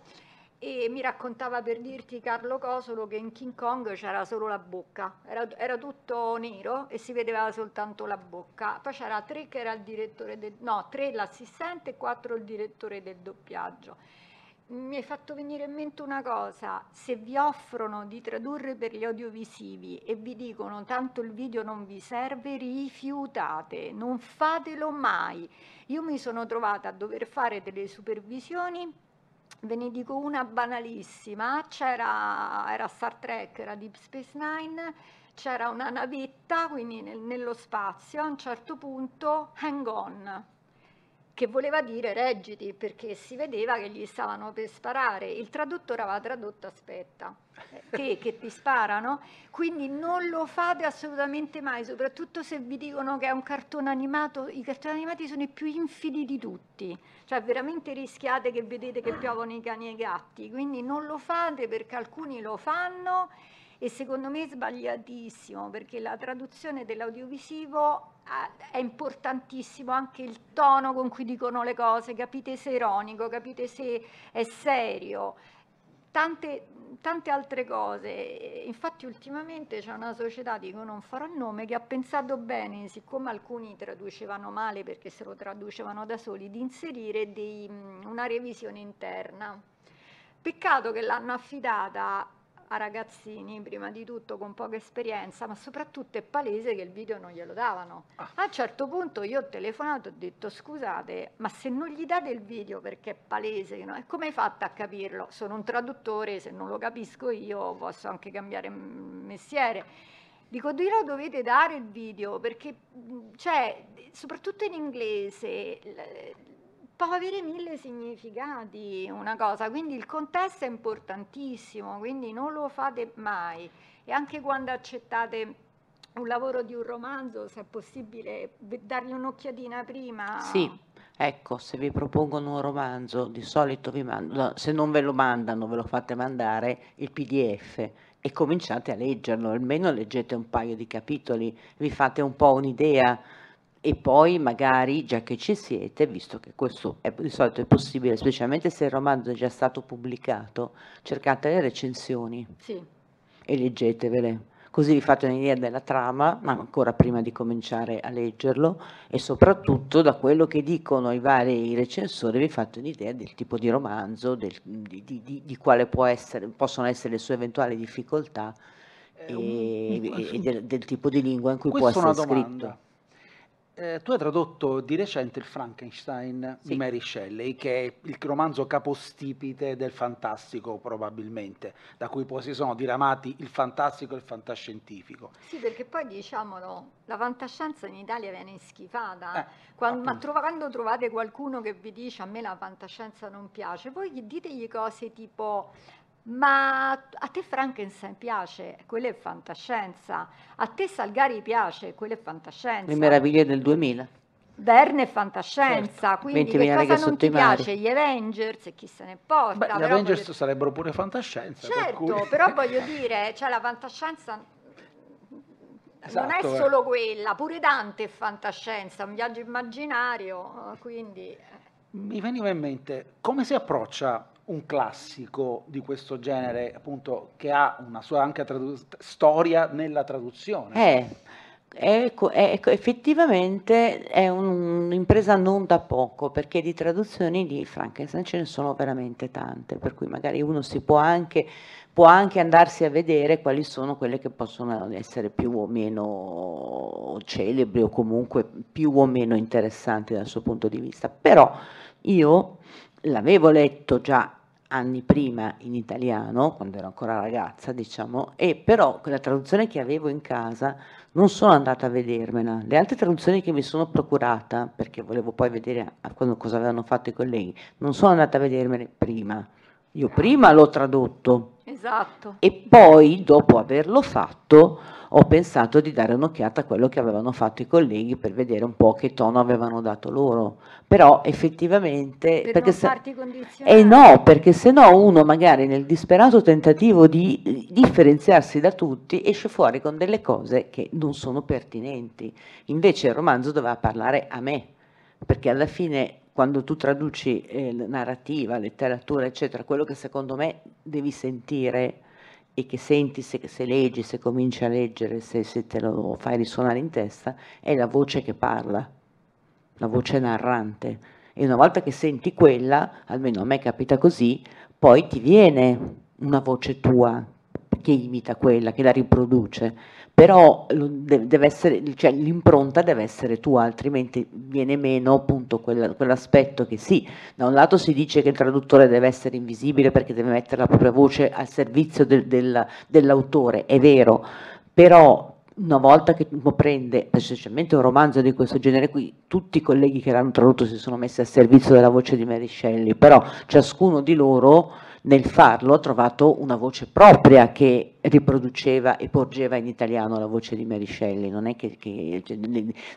e mi raccontava, per dirti, Carlo Cosolo, che in King Kong c'era solo la bocca, era, era tutto nero e si vedeva soltanto la bocca. Poi c'era tre che era il direttore del, no, tre l'assistente e quattro il direttore del doppiaggio. Mi hai fatto venire in mente una cosa: se vi offrono di tradurre per gli audiovisivi e vi dicono tanto il video non vi serve, rifiutate, non fatelo mai. Io mi sono trovata a dover fare delle supervisioni, ve ne dico una banalissima, c'era era Star Trek, era Deep Space Nine, c'era una navetta, quindi nel, nello spazio, a un certo punto hang on, che voleva dire reggiti, perché si vedeva che gli stavano per sparare. Il traduttore aveva tradotto aspetta, che, che ti sparano. Quindi non lo fate assolutamente mai, soprattutto se vi dicono che è un cartone animato. I cartoni animati sono i più infidi di tutti, cioè veramente rischiate che vedete che piovono i cani e i gatti, quindi non lo fate, perché alcuni lo fanno e secondo me è sbagliatissimo, perché la traduzione dell'audiovisivo è importantissimo, anche il tono con cui dicono le cose, capite se è ironico, capite se è serio, tante, tante altre cose. Infatti ultimamente c'è una società, dico non farò il nome, che ha pensato bene, siccome alcuni traducevano male perché se lo traducevano da soli, di inserire dei, una revisione interna. Peccato che l'hanno affidata a ragazzini, prima di tutto con poca esperienza, ma soprattutto è palese che il video non glielo davano. Ah. A un certo punto io ho telefonato e ho detto scusate, ma se non gli date il video perché è palese, no? E come hai fatto a capirlo? Sono un traduttore, se non lo capisco io posso anche cambiare mestiere. Dico, dirò dovete dare il video perché, cioè, soprattutto in inglese, può avere mille significati una cosa, quindi il contesto è importantissimo, quindi non lo fate mai. E anche quando accettate un lavoro di un romanzo, se è possibile dargli un'occhiatina prima. Sì, ecco, se vi propongono un romanzo di solito vi mandano, no, se non ve lo mandano ve lo fate mandare il P D F e cominciate a leggerlo, almeno leggete un paio di capitoli, vi fate un po' un'idea. E poi magari, già che ci siete, visto che questo è, di solito è possibile, specialmente se il romanzo è già stato pubblicato, cercate le recensioni, sì, e leggetevele, così vi fate un'idea della trama, ma ancora prima di cominciare a leggerlo, e soprattutto da quello che dicono i vari recensori vi fate un'idea del tipo di romanzo, del, di, di, di, di quale può essere, possono essere le sue eventuali difficoltà eh, e, un, e del, del tipo di lingua in cui può essere scritto. Eh, tu hai tradotto di recente il Frankenstein, sì, di Mary Shelley, che è il romanzo capostipite del fantastico probabilmente, da cui poi si sono diramati il fantastico e il fantascientifico. Sì, perché poi diciamolo, la fantascienza in Italia viene schifata, eh, quando, ma trova, quando trovate qualcuno che vi dice a me la fantascienza non piace, voi gli ditegli cose tipo ma a te Frankenstein piace, quella è fantascienza, a te Salgari piace, quella è fantascienza, Le meraviglie del duemila, Verne è fantascienza, certo. Quindi che cosa non ti piace? Gli Avengers e chi se ne porta. Beh, gli Avengers perché sarebbero pure fantascienza, certo, per cui però voglio dire, cioè la fantascienza esatto, non è solo eh. quella, pure Dante è fantascienza, un viaggio immaginario, quindi mi veniva in mente come si approccia un classico di questo genere, appunto, che ha una sua anche storia nella traduzione. È, è, è, effettivamente è un'impresa non da poco, perché di traduzioni di Frankenstein ce ne sono veramente tante, per cui magari uno si può anche, può anche andarsi a vedere quali sono quelle che possono essere più o meno celebri o comunque più o meno interessanti dal suo punto di vista. Però io l'avevo letto già anni prima in italiano, quando ero ancora ragazza, diciamo, e però quella traduzione che avevo in casa non sono andata a vedermela. Le altre traduzioni che mi sono procurata, perché volevo poi vedere cosa avevano fatto i colleghi, non sono andata a vedermele prima. Io prima l'ho tradotto. Esatto. E poi, dopo averlo fatto, ho pensato di dare un'occhiata a quello che avevano fatto i colleghi per vedere un po' che tono avevano dato loro. Però effettivamente... Per perché non se... farti condizionare. Eh no, perché se no uno magari nel disperato tentativo di differenziarsi da tutti esce fuori con delle cose che non sono pertinenti. Invece il romanzo doveva parlare a me, perché alla fine... Quando tu traduci eh, narrativa, letteratura, eccetera, quello che secondo me devi sentire e che senti se, se leggi, se cominci a leggere, se, se te lo fai risuonare in testa, è la voce che parla, la voce narrante. E una volta che senti quella, almeno a me capita così, poi ti viene una voce tua che imita quella, che la riproduce, però deve essere, cioè, l'impronta deve essere tua, altrimenti viene meno appunto quell'aspetto che sì, da un lato si dice che il traduttore deve essere invisibile perché deve mettere la propria voce al servizio del, del, dell'autore, è vero, però una volta che uno prende, specialmente un romanzo di questo genere qui, tutti i colleghi che l'hanno tradotto si sono messi al servizio della voce di Mary Shelley, però ciascuno di loro nel farlo ho trovato una voce propria che riproduceva e porgeva in italiano la voce di Mary Shelley, non è che, che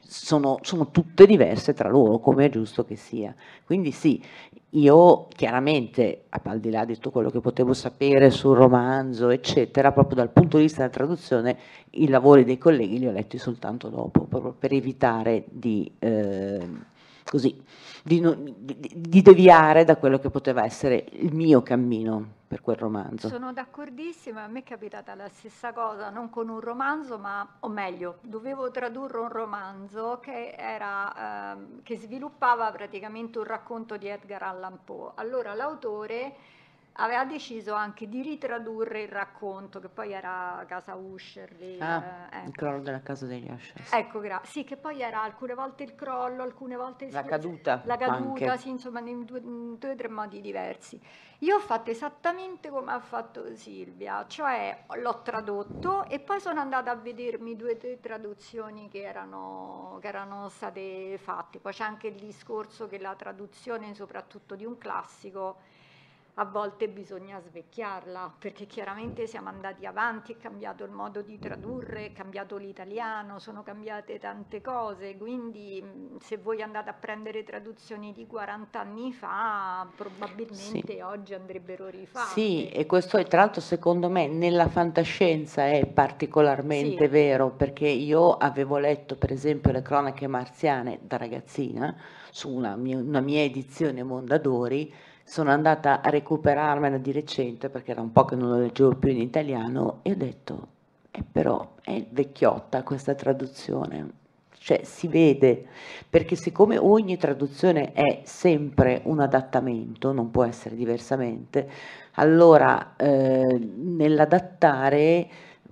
sono, sono tutte diverse tra loro, come è giusto che sia. Quindi sì, io chiaramente, al di là di tutto quello che potevo sapere sul romanzo, eccetera, proprio dal punto di vista della traduzione, i lavori dei colleghi li ho letti soltanto dopo, proprio per evitare di... Eh, così, di, di, di deviare da quello che poteva essere il mio cammino per quel romanzo. Sono d'accordissima, a me è capitata la stessa cosa, non con un romanzo, ma, o meglio, dovevo tradurre un romanzo che, era, eh, che sviluppava praticamente un racconto di Edgar Allan Poe. Allora l'autore aveva deciso anche di ritradurre il racconto, che poi era Casa Usher. Lì, ah, eh, ecco. Il crollo della casa degli Usher. Ecco, sì, che poi era alcune volte il crollo, alcune volte... La caduta. La caduta, anche. Sì, insomma, in due o tre modi diversi. Io ho fatto esattamente come ha fatto Silvia, cioè l'ho tradotto e poi sono andata a vedermi due o tre traduzioni che erano, che erano state fatte. Poi c'è anche il discorso che la traduzione, soprattutto di un classico, a volte bisogna svecchiarla, perché chiaramente siamo andati avanti, è cambiato il modo di tradurre, è cambiato l'italiano, sono cambiate tante cose, quindi se voi andate a prendere traduzioni di quaranta anni fa, probabilmente sì, oggi andrebbero rifatte. Sì, e questo è, tra l'altro, secondo me nella fantascienza è particolarmente sì, vero, perché io avevo letto per esempio le cronache marziane da ragazzina, su una mia, una mia edizione Mondadori. Sono andata a recuperarmela di recente, perché era un po' che non lo leggevo più in italiano, e ho detto, eh, però è vecchiotta questa traduzione, cioè si vede, perché siccome ogni traduzione è sempre un adattamento, non può essere diversamente, allora eh, nell'adattare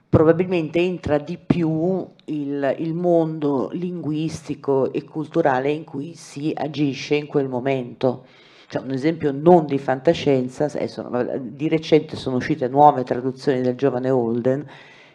probabilmente entra di più il, il mondo linguistico e culturale in cui si agisce in quel momento. Cioè, un esempio non di fantascienza, sono, di recente sono uscite nuove traduzioni del giovane Holden,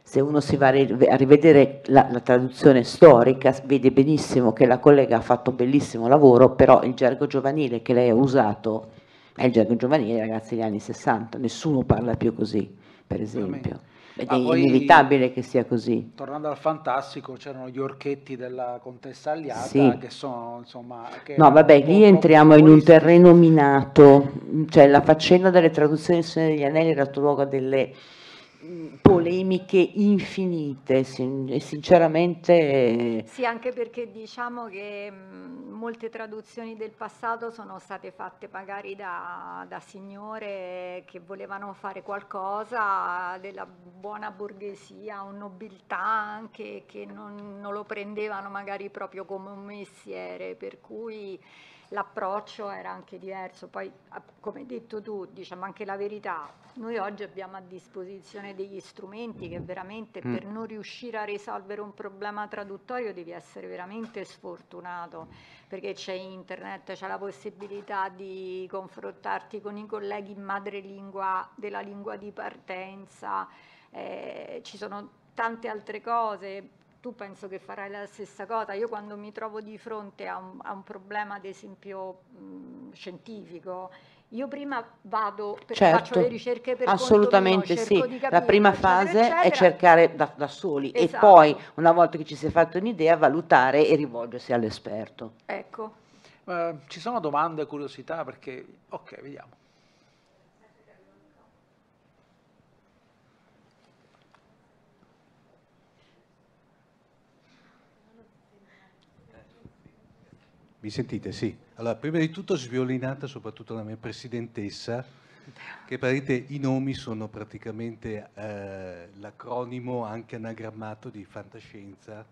se uno si va a rivedere la, la traduzione storica vede benissimo che la collega ha fatto un bellissimo lavoro, però il gergo giovanile che lei ha usato è il gergo giovanile, ragazzi, degli anni sessanta, nessuno parla più così, per esempio. Ed è inevitabile che sia così. Tornando al fantastico, c'erano gli orchetti della contessa Alliata, sì, che sono, insomma... Che no, vabbè, lì entriamo in un terreno minato, cioè la faccenda delle traduzioni del Signore degli Anelli era dato luogo a delle polemiche infinite, sin sinceramente... Sì, anche perché diciamo che molte traduzioni del passato sono state fatte magari da, da signore che volevano fare qualcosa della buona borghesia o nobiltà anche, che non, non lo prendevano magari proprio come un mestiere, per cui... l'approccio era anche diverso. Poi, come hai detto tu, diciamo anche la verità, noi oggi abbiamo a disposizione degli strumenti che veramente mm. per non riuscire a risolvere un problema traduttorio devi essere veramente sfortunato, perché c'è internet, c'è la possibilità di confrontarti con i colleghi in madrelingua della lingua di partenza, eh, ci sono tante altre cose. Tu penso che farai la stessa cosa. Io quando mi trovo di fronte a un, a un problema, ad esempio, mh, scientifico, io prima vado, per, certo, faccio le ricerche per assolutamente conto mio, sì, di capire, la prima fase eccetera, eccetera. È cercare da, da soli, esatto, e poi, una volta che ci si è fatto un'idea, valutare e rivolgersi all'esperto. Ecco. Eh, ci sono domande, curiosità, perché... Ok, vediamo. Mi sentite? Sì. Allora, prima di tutto sviolinata soprattutto la mia presidentessa, che parete i nomi sono praticamente eh, l'acronimo anche anagrammato di fantascienza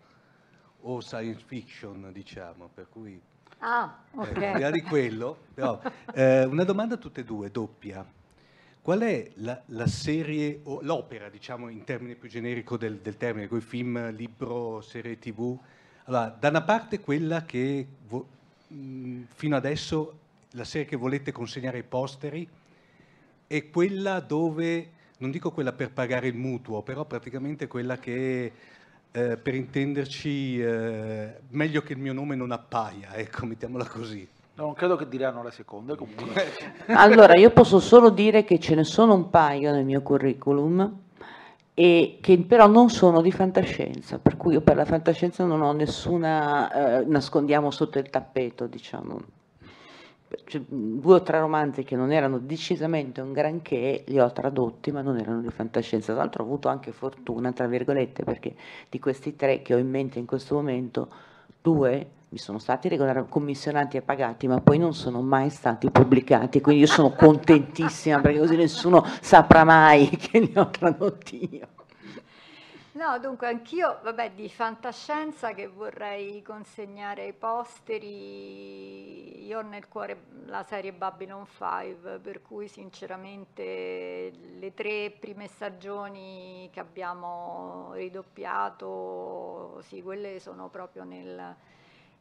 o science fiction, diciamo, per cui... Ah, ok. Eh, magari quello, però eh, una domanda a tutte e due, doppia. Qual è la, la serie, o l'opera, diciamo, in termine più generico del, del termine, coi film, libro, serie tv? Allora, da una parte quella che... fino adesso la serie che volete consegnare ai posteri è quella dove, non dico quella per pagare il mutuo, però praticamente quella che eh, per intenderci eh, meglio che il mio nome non appaia, ecco, mettiamola così. No, non credo che diranno la seconda comunque. Allora, io posso solo dire che ce ne sono un paio nel mio curriculum e che però non sono di fantascienza, per cui io per la fantascienza non ho nessuna, eh, nascondiamo sotto il tappeto, diciamo. Cioè, due o tre romanzi che non erano decisamente un granché li ho tradotti, ma non erano di fantascienza. Tra l'altro ho avuto anche fortuna, tra virgolette, perché di questi tre che ho in mente in questo momento, due mi sono stati regolarmente commissionati e pagati, ma poi non sono mai stati pubblicati, quindi io sono contentissima perché così nessuno saprà mai che li ho tradotti io. No, dunque anch'io, vabbè, di fantascienza che vorrei consegnare ai posteri, io ho nel cuore la serie Babylon cinque, per cui sinceramente le tre prime stagioni che abbiamo ridoppiato, sì, quelle sono proprio nel...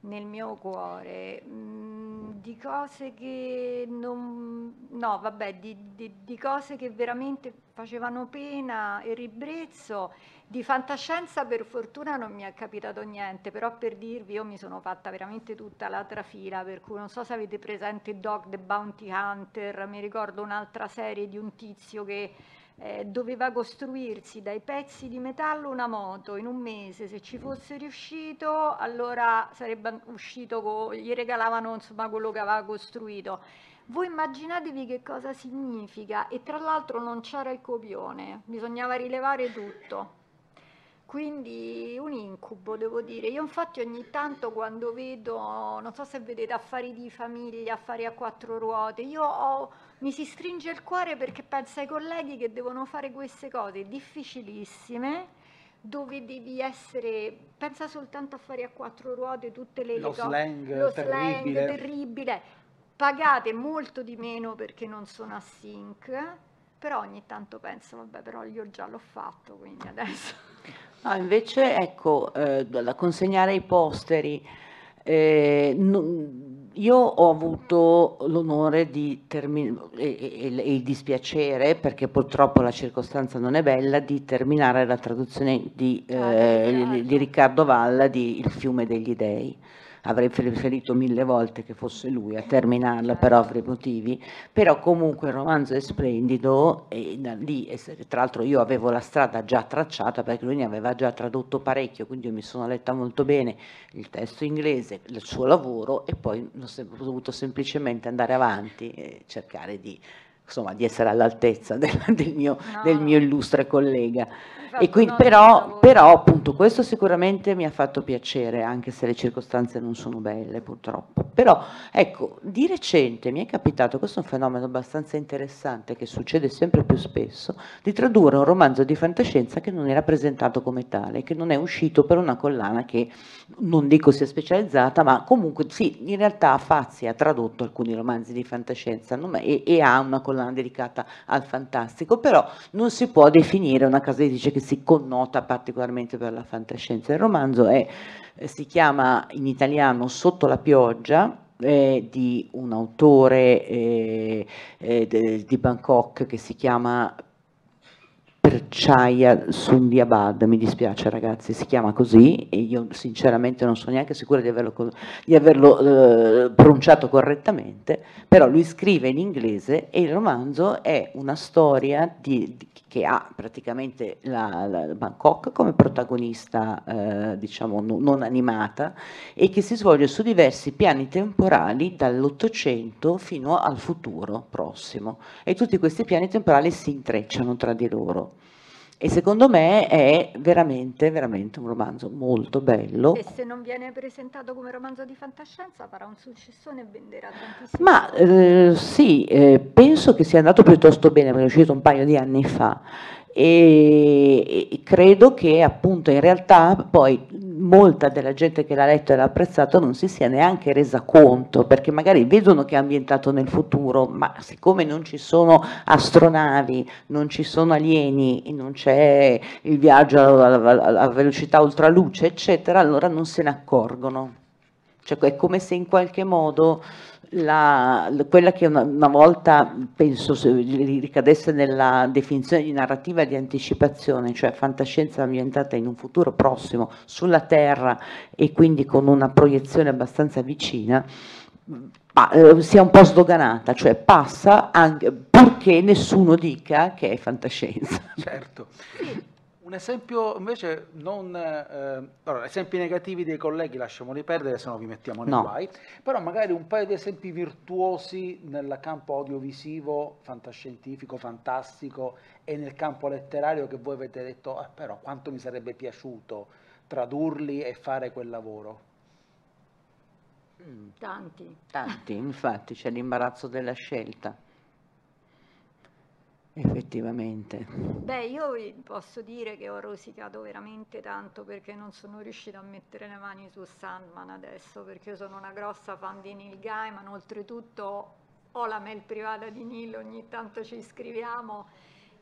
nel mio cuore. Mm, di cose che non, no vabbè di, di, di cose che veramente facevano pena e ribrezzo, di fantascienza per fortuna non mi è capitato niente, però per dirvi io mi sono fatta veramente tutta la trafila, per cui non so se avete presente Dog the Bounty Hunter, mi ricordo un'altra serie di un tizio che Eh, doveva costruirsi dai pezzi di metallo una moto in un mese, se ci fosse riuscito allora sarebbe uscito, co- gli regalavano insomma quello che aveva costruito. Voi immaginatevi che cosa significa, e tra l'altro non c'era il copione, bisognava rilevare tutto. Quindi un incubo, devo dire. Io infatti ogni tanto quando vedo, non so se vedete Affari di famiglia, Affari a quattro ruote, io ho, mi si stringe il cuore perché penso ai colleghi che devono fare queste cose difficilissime, dove devi essere, pensa soltanto a Affari a quattro ruote, tutte le lo slang, lo slang terribile, pagate molto di meno perché non sono a sync, però ogni tanto penso, vabbè, però io già l'ho fatto, quindi adesso... No, invece ecco, eh, da consegnare i posteri, eh, non, io ho avuto l'onore di terminare, e, e, e il dispiacere, perché purtroppo la circostanza non è bella, di terminare la traduzione di, eh, di Riccardo Valla di Il fiume degli dei. Avrei preferito mille volte che fosse lui a terminarla per ovvi motivi, però comunque il romanzo è splendido e da lì, tra l'altro io avevo la strada già tracciata perché lui ne aveva già tradotto parecchio, quindi io mi sono letta molto bene il testo inglese, il suo lavoro, e poi ho dovuto semplicemente andare avanti e cercare di... insomma di essere all'altezza del, del, mio, no. del mio illustre collega. E quindi, però, però appunto questo sicuramente mi ha fatto piacere, anche se le circostanze non sono belle purtroppo. Però ecco, di recente mi è capitato, questo è un fenomeno abbastanza interessante che succede sempre più spesso, di tradurre un romanzo di fantascienza che non era presentato come tale, che non è uscito per una collana che non dico sia specializzata, ma comunque sì, in realtà Fazzi ha tradotto alcuni romanzi di fantascienza non, e, e ha una collana dedicata al fantastico, però non si può definire una casa editrice che si connota particolarmente per la fantascienza. Il romanzo è, si chiama in italiano Sotto la pioggia, eh, di un autore eh, eh, de, di Bangkok che si chiama Perchaya Sundiabad, mi dispiace ragazzi, si chiama così e io sinceramente non sono neanche sicura di averlo, di averlo eh, pronunciato correttamente, però lui scrive in inglese e il romanzo è una storia di, di, che ha praticamente la, la Bangkok come protagonista eh, diciamo no, non animata e che si svolge su diversi piani temporali dall'Ottocento fino al futuro prossimo e tutti questi piani temporali si intrecciano tra di loro. E secondo me è veramente, veramente un romanzo molto bello. E se non viene presentato come romanzo di fantascienza farà un successone e venderà tantissimo. Ma eh, sì, eh, penso che sia andato piuttosto bene, perché è uscito un paio di anni fa. E, e credo che appunto in realtà poi molta della gente che l'ha letto e l'ha apprezzato non si sia neanche resa conto, perché magari vedono che è ambientato nel futuro, ma siccome non ci sono astronavi, non ci sono alieni, non c'è il viaggio a, a, a velocità ultraluce eccetera, allora non se ne accorgono, cioè è come se in qualche modo La, quella che una, una volta penso ricadesse nella definizione di narrativa di anticipazione, cioè fantascienza ambientata in un futuro prossimo sulla Terra e quindi con una proiezione abbastanza vicina, pa- eh, sia un po' sdoganata, cioè passa anche purché nessuno dica che è fantascienza. Certo. Un esempio invece non... Eh, allora, esempi negativi dei colleghi lasciamoli perdere, se no vi mettiamo nei guai, però magari un paio di esempi virtuosi nel campo audiovisivo, fantascientifico, fantastico, e nel campo letterario che voi avete detto, eh, però quanto mi sarebbe piaciuto tradurli e fare quel lavoro. Mm. Tanti. Tanti, infatti c'è l'imbarazzo della scelta. Effettivamente. Beh, io vi posso dire che ho rosicato veramente tanto, perché non sono riuscita a mettere le mani su Sandman adesso, perché io sono una grossa fan di Neil Gaiman, oltretutto ho la mail privata di Neil, ogni tanto ci scriviamo,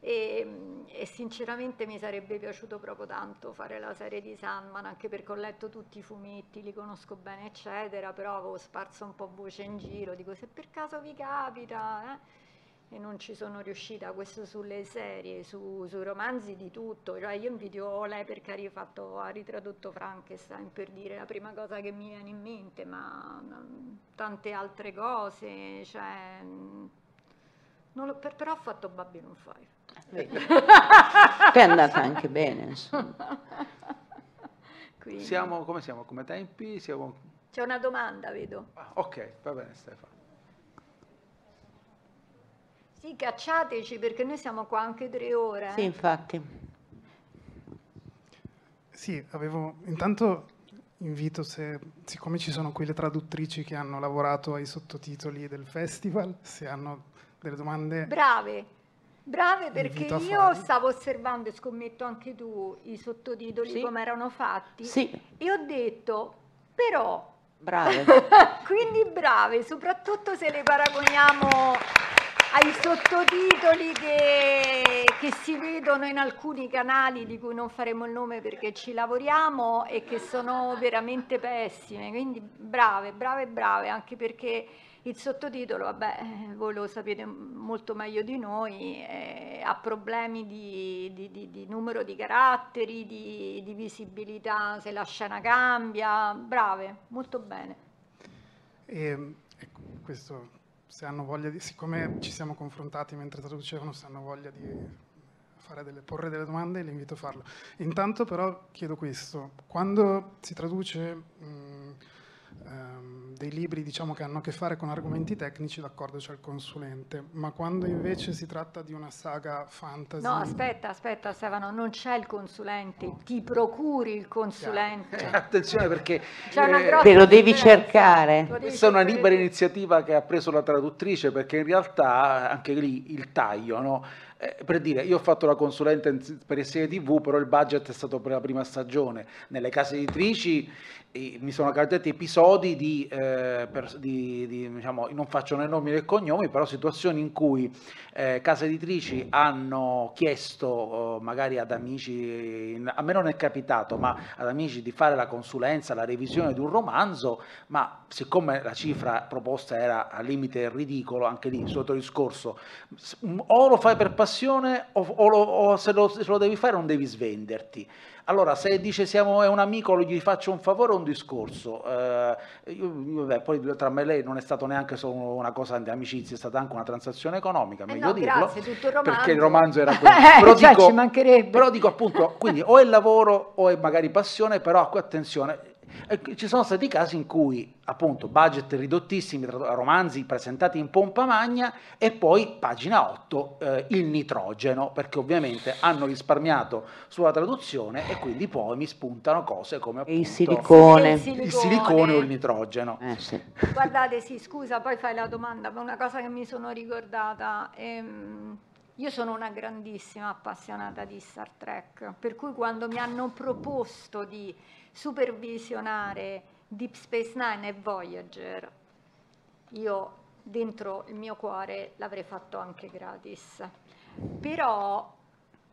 e, e sinceramente mi sarebbe piaciuto proprio tanto fare la serie di Sandman, anche perché ho letto tutti i fumetti, li conosco bene eccetera, però avevo sparso un po' voce in giro, dico se per caso vi capita... Eh? E non ci sono riuscita, questo sulle serie, su, su romanzi di tutto, cioè io invidio lei perché ha, rifatto, ha ritradotto Frankenstein, per dire la prima cosa che mi viene in mente, ma tante altre cose, cioè, non lo, per, però ho fatto Babylon cinque. Che è andata anche bene, insomma. Quindi. Siamo, come siamo? Come tempi? Siamo... C'è una domanda, vedo. Ah, ok, va bene Stefano. Sì, cacciateci, perché noi siamo qua anche tre ore. Eh? Sì, infatti. Sì, avevo... Intanto invito, se, siccome ci sono qui le traduttrici che hanno lavorato ai sottotitoli del festival, se hanno delle domande... Brave, brave, perché io stavo osservando, e scommetto anche tu, i sottotitoli, sì, come erano fatti, sì, e ho detto, però... Brave. Quindi brave, soprattutto se le paragoniamo... ai sottotitoli che, che si vedono in alcuni canali di cui non faremo il nome perché ci lavoriamo e che sono veramente pessime, quindi brave, brave, brave, anche perché il sottotitolo, vabbè, voi lo sapete molto meglio di noi, eh, ha problemi di, di, di, di numero di caratteri, di, di visibilità, se la scena cambia, brave, molto bene. E, ecco, questo... Se hanno voglia di, siccome ci siamo confrontati mentre traducevano, se hanno voglia di fare delle, porre delle domande, li invito a farlo. Intanto però chiedo questo, quando si traduce mh, ehm, dei libri, diciamo, che hanno a che fare con argomenti tecnici, d'accordo c'è il consulente, ma quando invece si tratta di una saga fantasy... No, aspetta, aspetta Stefano, non c'è il consulente, no, ti procuri il consulente. Eh, attenzione perché... Eh, te lo devi cercare. Lo devi Questa cercare. È una libera iniziativa che ha preso la traduttrice, perché in realtà anche lì il taglio, no? Eh, per dire, io ho fatto la consulente per le serie tivù, però il budget è stato per la prima stagione. Nelle case editrici eh, mi sono capitati episodi di, eh, per, di, di diciamo, non faccio né nomi né cognomi, però situazioni in cui eh, case editrici hanno chiesto eh, magari ad amici, a me non è capitato, ma ad amici di fare la consulenza, la revisione di un romanzo, ma siccome la cifra proposta era al limite ridicolo, anche lì, sotto il discorso, o lo fai per passare passione o, o, lo, o se, lo, se lo devi fare non devi svenderti. Allora se dice siamo è un amico, gli faccio un favore o un discorso, eh, io, vabbè, poi tra me e lei non è stato neanche solo una cosa di amicizia, è stata anche una transazione economica, eh meglio no, dirlo, grazie, tutto il romanzo. Perché il romanzo era quello, però, cioè, dico, ci mancherebbe. Però dico appunto, quindi o è lavoro o è magari passione, però attenzione, ci sono stati casi in cui appunto budget ridottissimi, romanzi presentati in pompa magna e poi pagina otto eh, il nitrogeno, perché ovviamente hanno risparmiato sulla traduzione e quindi poi mi spuntano cose come appunto il silicone, il silicone, il silicone o il nitrogeno. Eh, sì. Guardate, sì, scusa, poi fai la domanda, ma una cosa che mi sono ricordata, ehm, io sono una grandissima appassionata di Star Trek, per cui quando mi hanno proposto di supervisionare Deep Space Nine e Voyager, io dentro il mio cuore l'avrei fatto anche gratis, però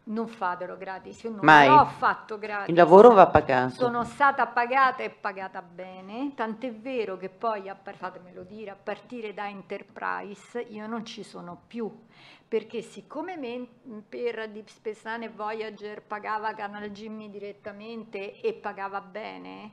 non fatelo gratis, io non l'ho fatto gratis, il lavoro va pagato, sono stata pagata e pagata bene, tant'è vero che poi, a par- fatemelo dire, a partire da Enterprise io non ci sono più, perché siccome per Deep Space Nine e Voyager pagava Canal Jimmy direttamente e pagava bene,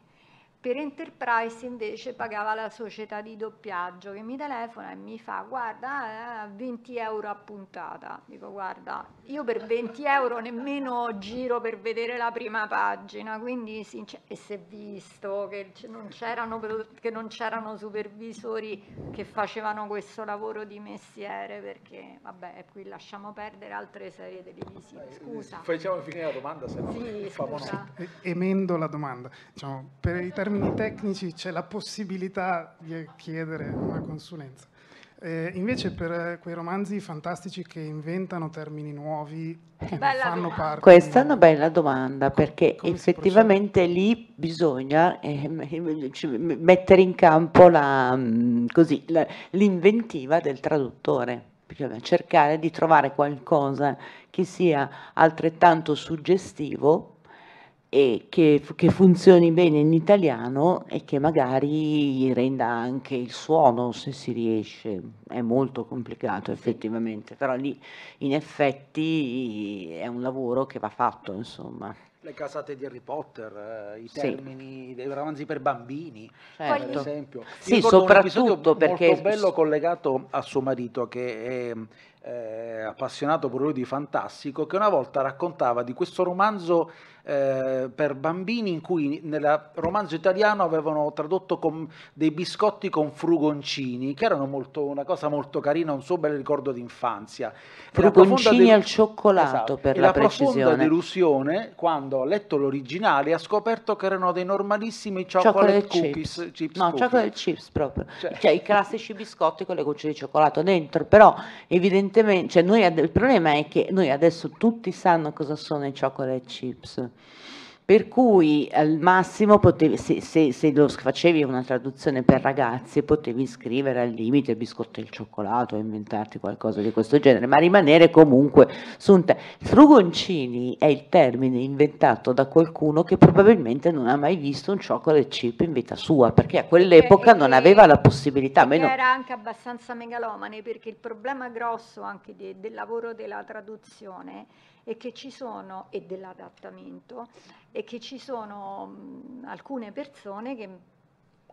Per Enterprise invece pagava la società di doppiaggio che mi telefona e mi fa: guarda, venti euro a puntata. Dico: guarda, io per venti euro nemmeno giro per vedere la prima pagina, quindi sincer- e si è visto che non c'erano, che non c'erano supervisori che facevano questo lavoro di mestiere, perché vabbè, qui lasciamo perdere altre serie televisive. Scusa, facciamo finire la domanda, se no sì, e- emendo la domanda, diciamo, per evitare tecnici c'è la possibilità di chiedere una consulenza. Eh, invece per quei romanzi fantastici che inventano termini nuovi, che bella fanno domanda. parte... Questa è una bella domanda, come, perché come effettivamente lì bisogna eh, mettere in campo la, così, la, l'inventiva del traduttore, cercare di trovare qualcosa che sia altrettanto suggestivo e che, che funzioni bene in italiano e che magari renda anche il suono, se si riesce. È molto complicato effettivamente, però lì in effetti è un lavoro che va fatto, insomma. Le casate di Harry Potter, eh, i termini sì. dei romanzi per bambini, certo. per esempio. Sì, soprattutto perché... molto bello collegato a suo marito, che è... Eh, appassionato pure lui di fantastico, che una volta raccontava di questo romanzo eh, per bambini in cui nel romanzo italiano avevano tradotto con dei biscotti con frugoncini, che erano molto, una cosa molto carina, un suo bel ricordo d'infanzia. Frugoncini del... al cioccolato, esatto. per e la, la precisione. La profonda delusione quando ha letto l'originale ha scoperto che erano dei normalissimi chocolate, chocolate cookies, chips. Chips, no, cookies. Chocolate chips proprio, cioè, cioè i classici biscotti con le gocce di cioccolato dentro, però evidentemente Cioè noi, il problema è che noi adesso tutti sanno cosa sono i chocolate chips, per cui al massimo potevi, se, se, se lo facevi una traduzione per ragazzi, potevi scrivere al limite biscotti al cioccolato, inventarti qualcosa di questo genere, ma rimanere comunque su un te- frugoncini è il termine inventato da qualcuno che probabilmente non ha mai visto un chocolate chip in vita sua, perché a quell'epoca perché, non aveva la possibilità, meno... era anche abbastanza megalomane, perché il problema grosso anche de- del lavoro della traduzione e che ci sono, e dell'adattamento, e che ci sono mh, alcune persone che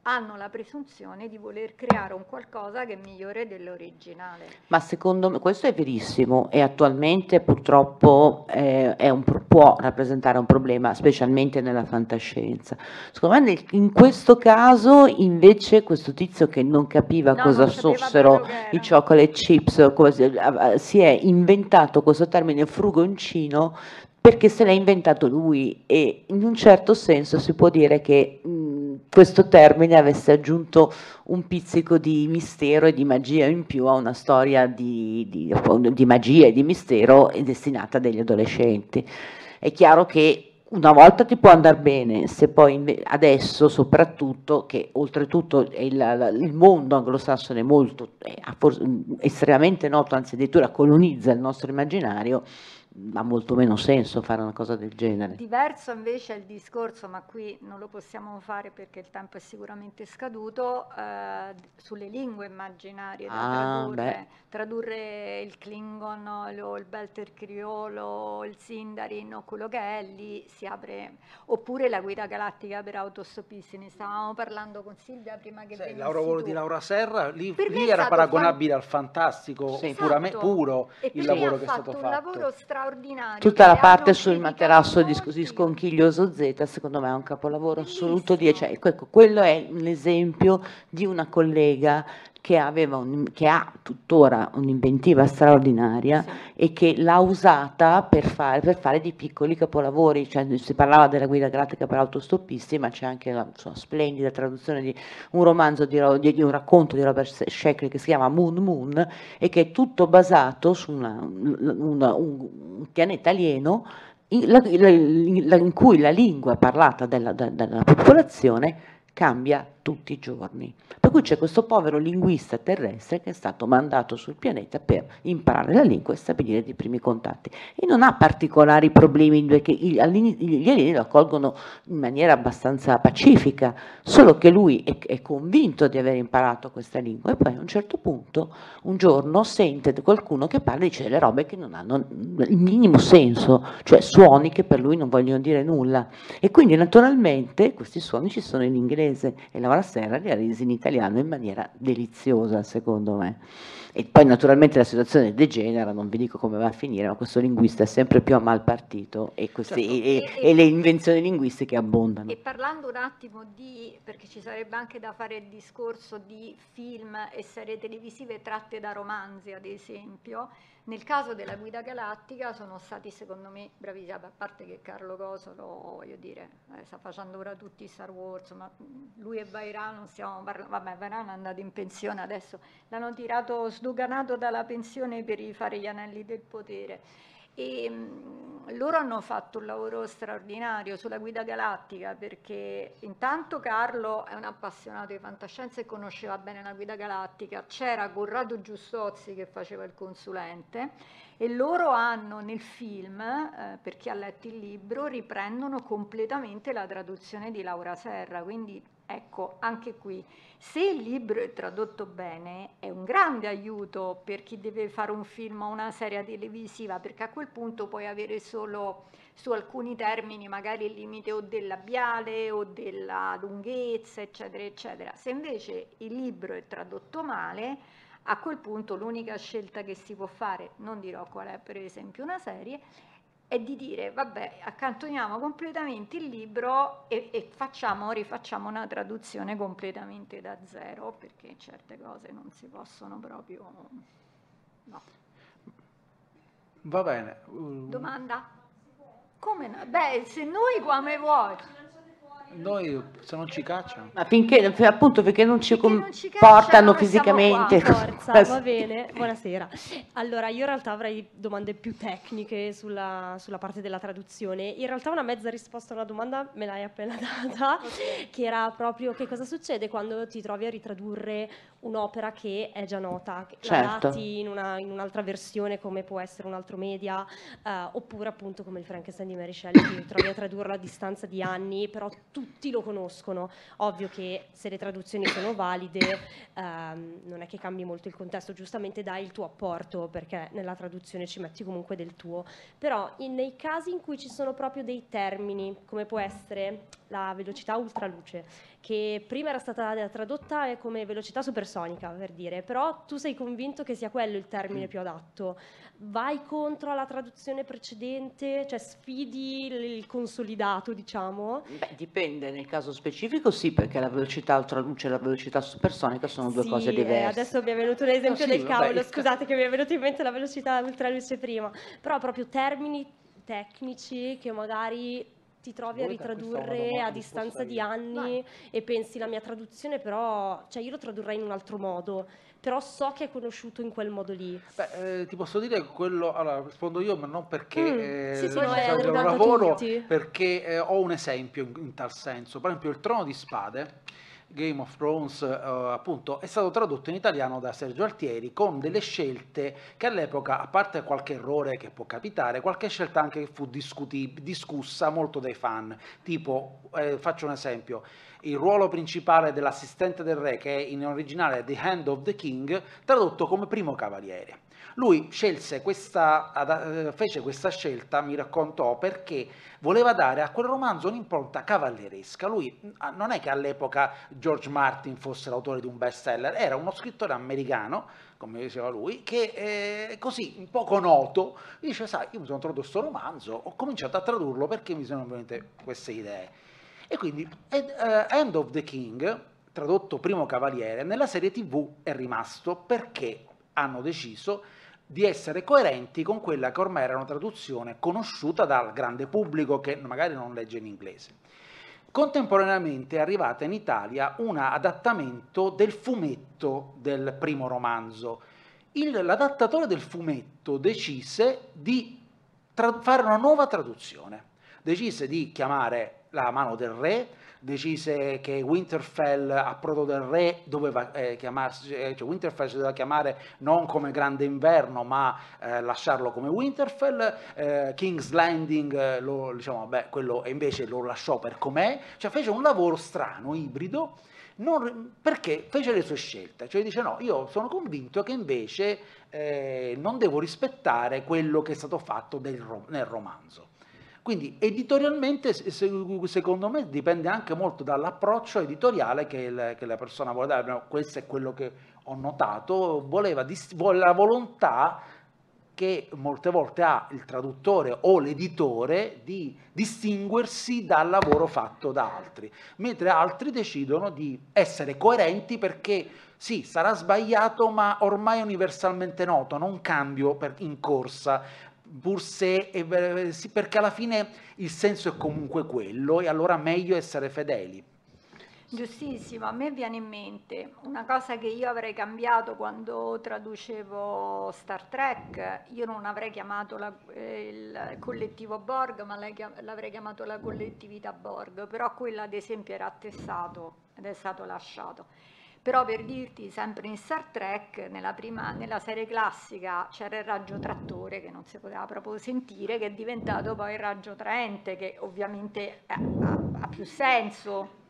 hanno la presunzione di voler creare un qualcosa che è migliore dell'originale. Ma secondo me questo è verissimo, e attualmente purtroppo eh, è un, può rappresentare un problema, specialmente nella fantascienza. Secondo me nel, in questo caso invece questo tizio che non capiva no, cosa non fossero i chocolate chips, così, si è inventato questo termine frugoncino perché se l'ha inventato lui, e in un certo senso si può dire che mh, questo termine avesse aggiunto un pizzico di mistero e di magia in più a una storia di, di, di magia e di mistero destinata agli adolescenti. È chiaro che una volta ti può andare bene, se poi adesso soprattutto, che oltretutto il, il mondo anglosassone è molto, è estremamente noto, anzi addirittura colonizza il nostro immaginario, ha molto meno senso fare una cosa del genere. Diverso invece è il discorso, ma qui non lo possiamo fare perché il tempo è sicuramente scaduto, eh, sulle lingue immaginarie da ah, tradurre. Beh. Tradurre il Klingon o il Belter Criolo, il Sindarin o quello che è, lì si apre, oppure la guida galattica per autostoppisti, ne stavamo parlando con Silvia prima che sì, venissi tu. Di Laura Serra, lì, lì era paragonabile fan... al fantastico, sì. esatto. puro e il lavoro che è stato fatto. Un lavoro stra- Tutta la parte sul materasso di, di Sconchiglioso Z, secondo me è un capolavoro assoluto. Di, cioè, ecco, quello è un esempio di una collega che, aveva un, che ha tuttora un'inventiva straordinaria sì. e che l'ha usata per fare, per fare dei piccoli capolavori. Cioè, si parlava della guida galattica per autostoppisti, ma c'è anche la sua splendida traduzione di un romanzo, di, di, di un racconto di Robert Sheckley che si chiama Moon Moon, e che è tutto basato su una, una, un, un pianeta alieno in, la, la, in cui la lingua parlata della, della popolazione cambia tutti i giorni. Per cui c'è questo povero linguista terrestre che è stato mandato sul pianeta per imparare la lingua e stabilire dei primi contatti. E non ha particolari problemi, perché gli alieni lo accolgono in maniera abbastanza pacifica, solo che lui è, è convinto di aver imparato questa lingua, e poi a un certo punto, un giorno, sente qualcuno che parla e dice delle robe che non hanno il minimo senso, cioè suoni che per lui non vogliono dire nulla. E quindi naturalmente questi suoni ci sono in inglese, e la Sera li ha resi in italiano in maniera deliziosa, secondo me. E poi naturalmente la situazione degenera, non vi dico come va a finire, ma questo linguista è sempre più a mal partito, e, queste, certo. e, e, e le invenzioni linguistiche abbondano. E parlando un attimo di, perché ci sarebbe anche da fare il discorso di film e serie televisive tratte da romanzi, ad esempio, nel caso della Guida Galattica sono stati, secondo me, bravi, a parte che Carlo Cosolo, voglio dire, sta facendo ora tutti Star Wars, ma lui e Vairan, non stiamo parlando, vabbè, Vairan è andato in pensione adesso, l'hanno tirato sdoganato dalla pensione per fare Gli Anelli del Potere, e mh, loro hanno fatto un lavoro straordinario sulla Guida Galattica, perché intanto Carlo è un appassionato di fantascienza e conosceva bene la Guida Galattica, c'era Corrado Giustozzi che faceva il consulente, e loro hanno nel film, eh, per chi ha letto il libro, riprendono completamente la traduzione di Laura Serra, quindi ecco, anche qui, se il libro è tradotto bene, è un grande aiuto per chi deve fare un film o una serie televisiva, perché a quel punto puoi avere solo su alcuni termini magari il limite o del labiale o della lunghezza, eccetera, eccetera. Se invece il libro è tradotto male, a quel punto l'unica scelta che si può fare, non dirò qual è, per esempio una serie, è di dire, vabbè, accantoniamo completamente il libro e, e facciamo, rifacciamo una traduzione completamente da zero, perché certe cose non si possono proprio, no. Va bene. Domanda? Come no? Beh, se noi come vuoi. Noi se non ci cacciano, ma finché appunto perché non ci comportano fisicamente qua, va bene. Buonasera. Allora, io in realtà avrei domande più tecniche sulla, sulla parte della traduzione. In realtà una mezza risposta a una domanda me l'hai appena data, okay, che era proprio che cosa succede quando ti trovi a ritradurre un'opera che è già nota, che certo, adatti in un'altra in versione, come può essere un altro media, eh, oppure appunto come il Frankenstein di Mary Shelley, che trovi a tradurla a distanza di anni, però tutti lo conoscono. Ovvio che se le traduzioni sono valide, ehm, non è che cambi molto il contesto, giustamente dai il tuo apporto, perché nella traduzione ci metti comunque del tuo, però in, nei casi in cui ci sono proprio dei termini, come può essere la velocità ultraluce, che prima era stata tradotta come velocità supersonica, per dire, però tu sei convinto che sia quello il termine più adatto, vai contro alla traduzione precedente, cioè sfidi il consolidato, diciamo? Beh, dipende, nel caso specifico sì, perché la velocità ultraluce e la velocità supersonica sono due sì, cose diverse. Eh, adesso mi è venuto un esempio no, sì, del cavolo, vabbè, scusate che mi è venuto in mente la velocità ultraluce prima, però proprio termini tecnici che magari ti trovi a ritradurre a distanza di anni e pensi la mia traduzione però, cioè io lo tradurrei in un altro modo, però so che è conosciuto in quel modo lì. Beh, eh, ti posso dire quello, allora rispondo io, ma non perché mm, eh, sì, sì, no, è un lavoro, tutti, perché eh, ho un esempio in, in tal senso, per esempio il Trono di Spade, Game of Thrones, eh, appunto, è stato tradotto in italiano da Sergio Altieri con delle scelte che all'epoca, a parte qualche errore che può capitare, qualche scelta anche che fu discussa molto dai fan, tipo, eh, faccio un esempio, il ruolo principale dell'assistente del re, che è in originale The Hand of the King, tradotto come primo cavaliere. Lui scelse questa, fece questa scelta, mi raccontò, perché voleva dare a quel romanzo un'impronta cavalleresca. Lui non è che all'epoca George Martin fosse l'autore di un bestseller, era uno scrittore americano, come diceva lui, che eh, così poco noto, dice, sai, io mi sono tradotto questo romanzo, ho cominciato a tradurlo perché mi sono venute queste idee. E quindi Hand of the King, tradotto primo cavaliere, nella serie tv è rimasto perché hanno deciso di essere coerenti con quella che ormai era una traduzione conosciuta dal grande pubblico che magari non legge in inglese. Contemporaneamente è arrivata in Italia un adattamento del fumetto del primo romanzo. L'adattatore del fumetto decise di fare una nuova traduzione. decise di chiamare la mano del re, decise che Winterfell approdo del re doveva eh, chiamarsi, cioè Winterfell si doveva chiamare non come Grande Inverno ma eh, lasciarlo come Winterfell, eh, King's Landing lo, diciamo, beh, quello invece lo lasciò per com'è, cioè fece un lavoro strano, ibrido, non, perché fece le sue scelte, cioè dice no, io sono convinto che invece eh, non devo rispettare quello che è stato fatto del, nel romanzo. Quindi editorialmente, secondo me, dipende anche molto dall'approccio editoriale che, il, che la persona vuole dare. No, questo è quello che ho notato, voleva la volontà che molte volte ha il traduttore o l'editore di distinguersi dal lavoro fatto da altri, mentre altri decidono di essere coerenti perché sì, sarà sbagliato, ma ormai è universalmente noto, non cambio per, in corsa. Pur se, perché alla fine il senso è comunque quello e allora meglio essere fedeli. Giustissimo, a me viene in mente una cosa che io avrei cambiato quando traducevo Star Trek. Io non avrei chiamato la, eh, il collettivo Borg, ma l'avrei chiamato la collettività Borg, però quella ad esempio era attestato ed è stato lasciato. Però per dirti, sempre in Star Trek, nella, prima, nella serie classica, c'era il raggio trattore che non si poteva proprio sentire, che è diventato poi il raggio traente, che ovviamente ha, ha più senso.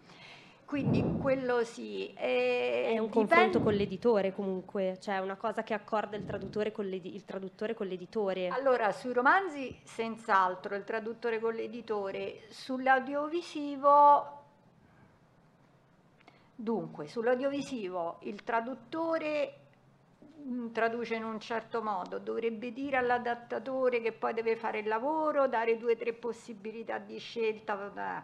Quindi quello sì. E è un confronto con l'editore comunque, cioè una cosa che accorda il traduttore con l'editore. Allora, sui romanzi senz'altro, il traduttore con l'editore, sull'audiovisivo... Dunque, sull'audiovisivo il traduttore traduce in un certo modo, dovrebbe dire all'adattatore che poi deve fare il lavoro, dare due o tre possibilità di scelta,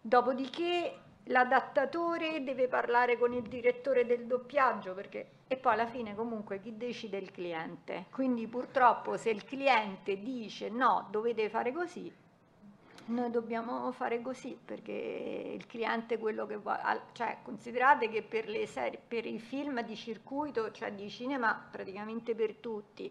dopodiché l'adattatore deve parlare con il direttore del doppiaggio perché, e poi alla fine comunque chi decide è il cliente, quindi purtroppo se il cliente dice no, dovete fare così, noi dobbiamo fare così perché il cliente è quello che vuole, cioè considerate che per, le serie, per i film di circuito, cioè di cinema praticamente per tutti,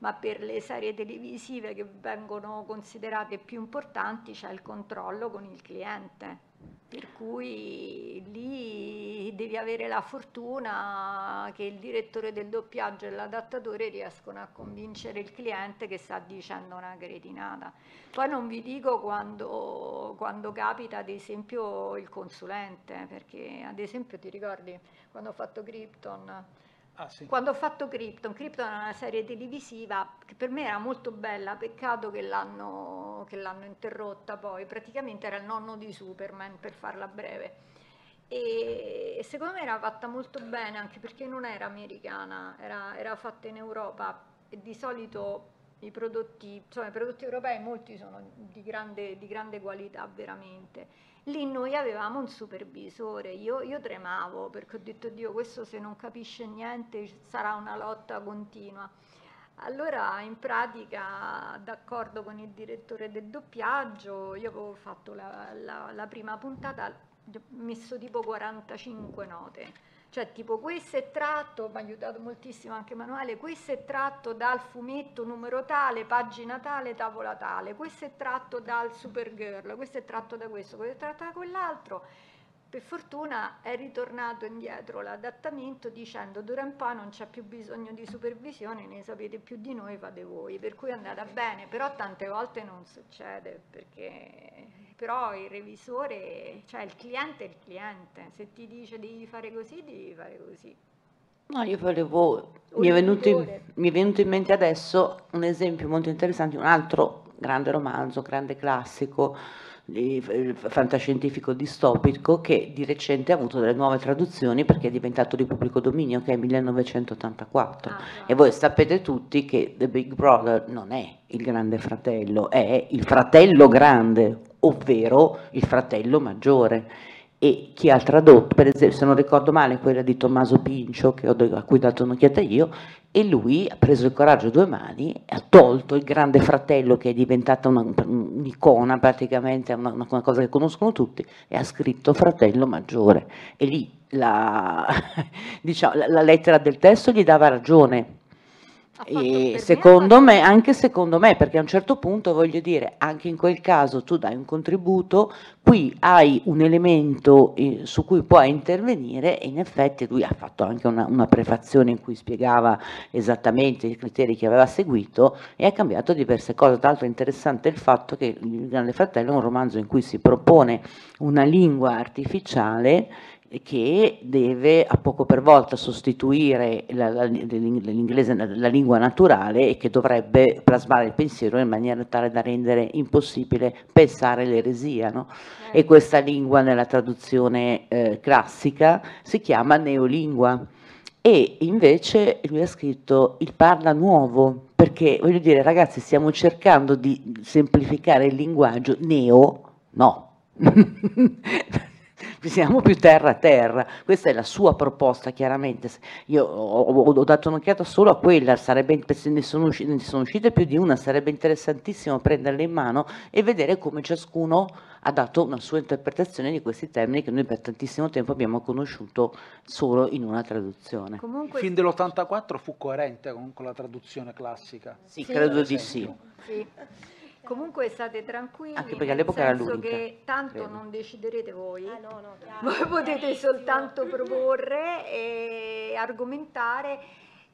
ma per le serie televisive che vengono considerate più importanti c'è il controllo con il cliente, per cui lì devi avere la fortuna che il direttore del doppiaggio e l'adattatore riescono a convincere il cliente che sta dicendo una cretinata. Poi non vi dico quando, quando capita ad esempio il consulente, perché ad esempio ti ricordi quando ho fatto Krypton? Ah, sì. Quando ho fatto Krypton, Krypton è una serie televisiva che per me era molto bella, peccato che l'hanno interrotta poi, praticamente era il nonno di Superman per farla breve, e, e secondo me era fatta molto bene anche perché non era americana, era, era fatta in Europa e di solito i prodotti, insomma, i prodotti europei molti sono di grande, di grande qualità veramente. Lì noi avevamo un supervisore, io, io tremavo perché ho detto Dio, questo se non capisce niente sarà una lotta continua. Allora in pratica d'accordo con il direttore del doppiaggio, io avevo fatto la, la, la prima puntata, ho messo tipo quarantacinque note, cioè tipo questo è tratto, mi ha aiutato moltissimo anche Emanuele, questo è tratto dal fumetto numero tale, pagina tale, tavola tale, questo è tratto dal Supergirl, questo è tratto da questo, questo è tratto da quell'altro. Per fortuna è ritornato indietro l'adattamento dicendo d'ora in poi non c'è più bisogno di supervisione, ne sapete più di noi, fate voi, per cui è andata bene, però tante volte non succede, perché però il revisore, cioè il cliente è il cliente, se ti dice devi fare così, devi fare così. No, io volevo, mi è, venuto in, mi è venuto in mente adesso un esempio molto interessante, un altro grande romanzo, grande classico, fantascientifico distopico che di recente ha avuto delle nuove traduzioni perché è diventato di pubblico dominio, che è millenovecentottantaquattro, ah, no. E voi sapete tutti che The Big Brother non è il grande fratello, è il fratello grande, ovvero il fratello maggiore, e chi ha tradotto, per esempio, se non ricordo male, quella di Tommaso Pincio che ho, a cui ho dato un'occhiata io, e lui ha preso il coraggio a due mani, ha tolto il grande fratello che è diventata un'icona, un praticamente una, una cosa che conoscono tutti, e ha scritto fratello maggiore, e lì la, diciamo, la, la lettera del testo gli dava ragione, E secondo me, anche secondo me, perché a un certo punto, voglio dire, anche in quel caso tu dai un contributo, qui hai un elemento eh, su cui puoi intervenire, e in effetti lui ha fatto anche una, una prefazione in cui spiegava esattamente i criteri che aveva seguito e ha cambiato diverse cose. Tra l'altro è interessante il fatto che Il Grande Fratello è un romanzo in cui si propone una lingua artificiale che deve a poco per volta sostituire la, la, l'inglese, la lingua naturale, e che dovrebbe plasmare il pensiero in maniera tale da rendere impossibile pensare l'eresia, no? Eh. E questa lingua nella traduzione eh, classica si chiama neolingua, e invece lui ha scritto il parla nuovo, perché voglio dire, ragazzi, stiamo cercando di semplificare il linguaggio. Neo no. Siamo più terra a terra. Questa è la sua proposta, chiaramente. Io ho, ho dato un'occhiata solo a quella, sarebbe, se ne sono, uscite, ne sono uscite più di una, sarebbe interessantissimo prenderle in mano e vedere come ciascuno ha dato una sua interpretazione di questi termini che noi per tantissimo tempo abbiamo conosciuto solo in una traduzione. Comunque, il film dell'ottantaquattro fu coerente con, con la traduzione classica? Sì, sì, credo di sì. sì. Comunque state tranquilli, anche perché all'epoca era l'unica, che tanto credo. Non deciderete voi, ah, no, no, voi no, potete no, soltanto no. proporre e argomentare,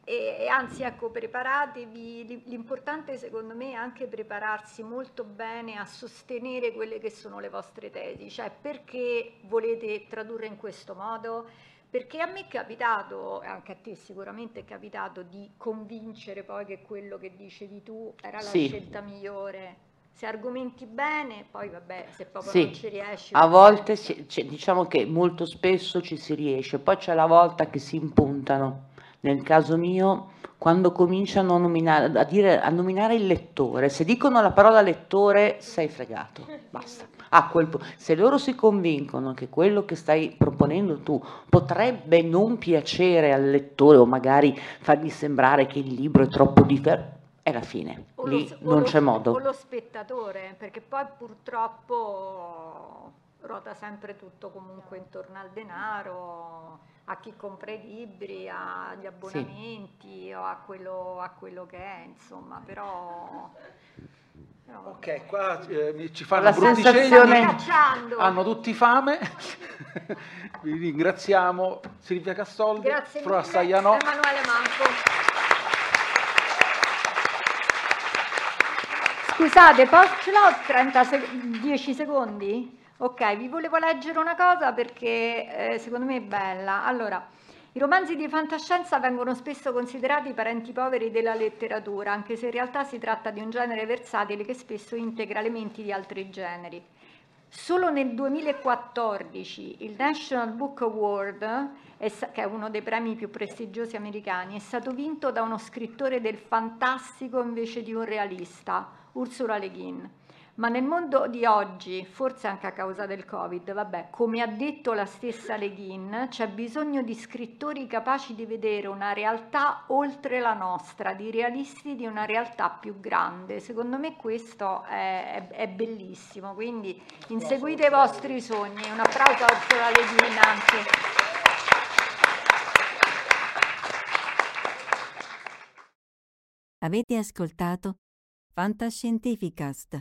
e, e anzi ecco, preparatevi. L'importante secondo me è anche prepararsi molto bene a sostenere quelle che sono le vostre tesi, cioè perché volete tradurre in questo modo. Perché a me è capitato, anche a te sicuramente è capitato, di convincere poi che quello che dicevi tu era la sì. scelta migliore. Se argomenti bene, poi vabbè, se proprio sì. non ci riesci. A volte, si, diciamo che molto spesso ci si riesce, poi c'è la volta che si impuntano. Nel caso mio, quando cominciano a nominare, a dire, a nominare il lettore, se dicono la parola lettore sei fregato, basta. A quel punto, se loro si convincono che quello che stai proponendo tu potrebbe non piacere al lettore, o magari fargli sembrare che il libro è troppo differente, è la fine, o lì lo, non c'è modo. O lo spettatore, perché poi purtroppo ruota sempre tutto comunque intorno al denaro, a chi compra i libri, agli abbonamenti sì. o a quello, a quello che è, insomma, però... però ok, qua eh, ci fanno brutti cenni, hanno tutti fame, vi ringraziamo Silvia Castoldi, Flora Staglianò, Emanuele Manco. Scusate, ce l'ho trenta sec dieci secondi? Ok, vi volevo leggere una cosa perché eh, secondo me è bella. Allora, i romanzi di fantascienza vengono spesso considerati parenti poveri della letteratura, anche se in realtà si tratta di un genere versatile che spesso integra elementi di altri generi. Solo nel duemilaquattordici il National Book Award, che è uno dei premi più prestigiosi americani, è stato vinto da uno scrittore del fantastico invece di un realista, Ursula Le Guin. Ma nel mondo di oggi, forse anche a causa del Covid, vabbè, come ha detto la stessa Le Guin, c'è bisogno di scrittori capaci di vedere una realtà oltre la nostra, di realisti di una realtà più grande. Secondo me questo è, è, è bellissimo, quindi inseguite i vostri sogni. Un applauso a Ursula Le Guin anche. Avete ascoltato Fantascientificast,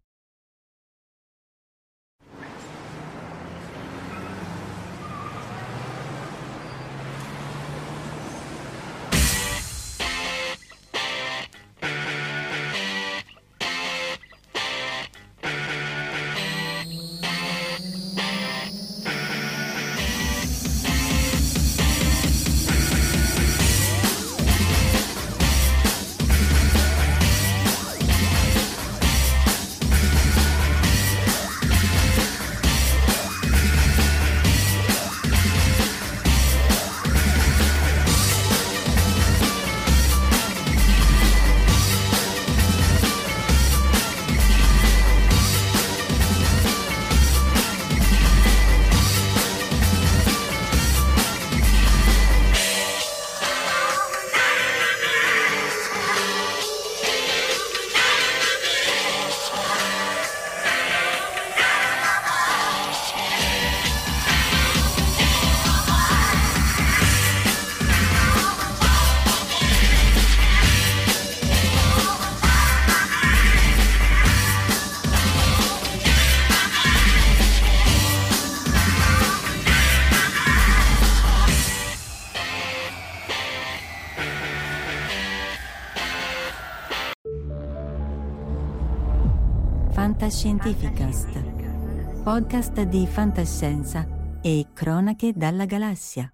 Fantascientificast, podcast di fantascienza e cronache dalla galassia.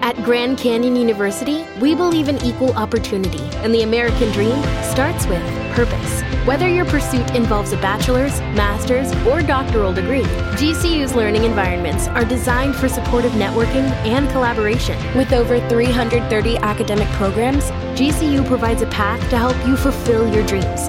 At Grand Canyon University, we believe in equal opportunity, and the American dream starts with purpose. Whether your pursuit involves a bachelor's, master's, or doctoral degree, G C U's learning environments are designed for supportive networking and collaboration. With over three hundred thirty academic programs, G C U provides a path to help you fulfill your dreams.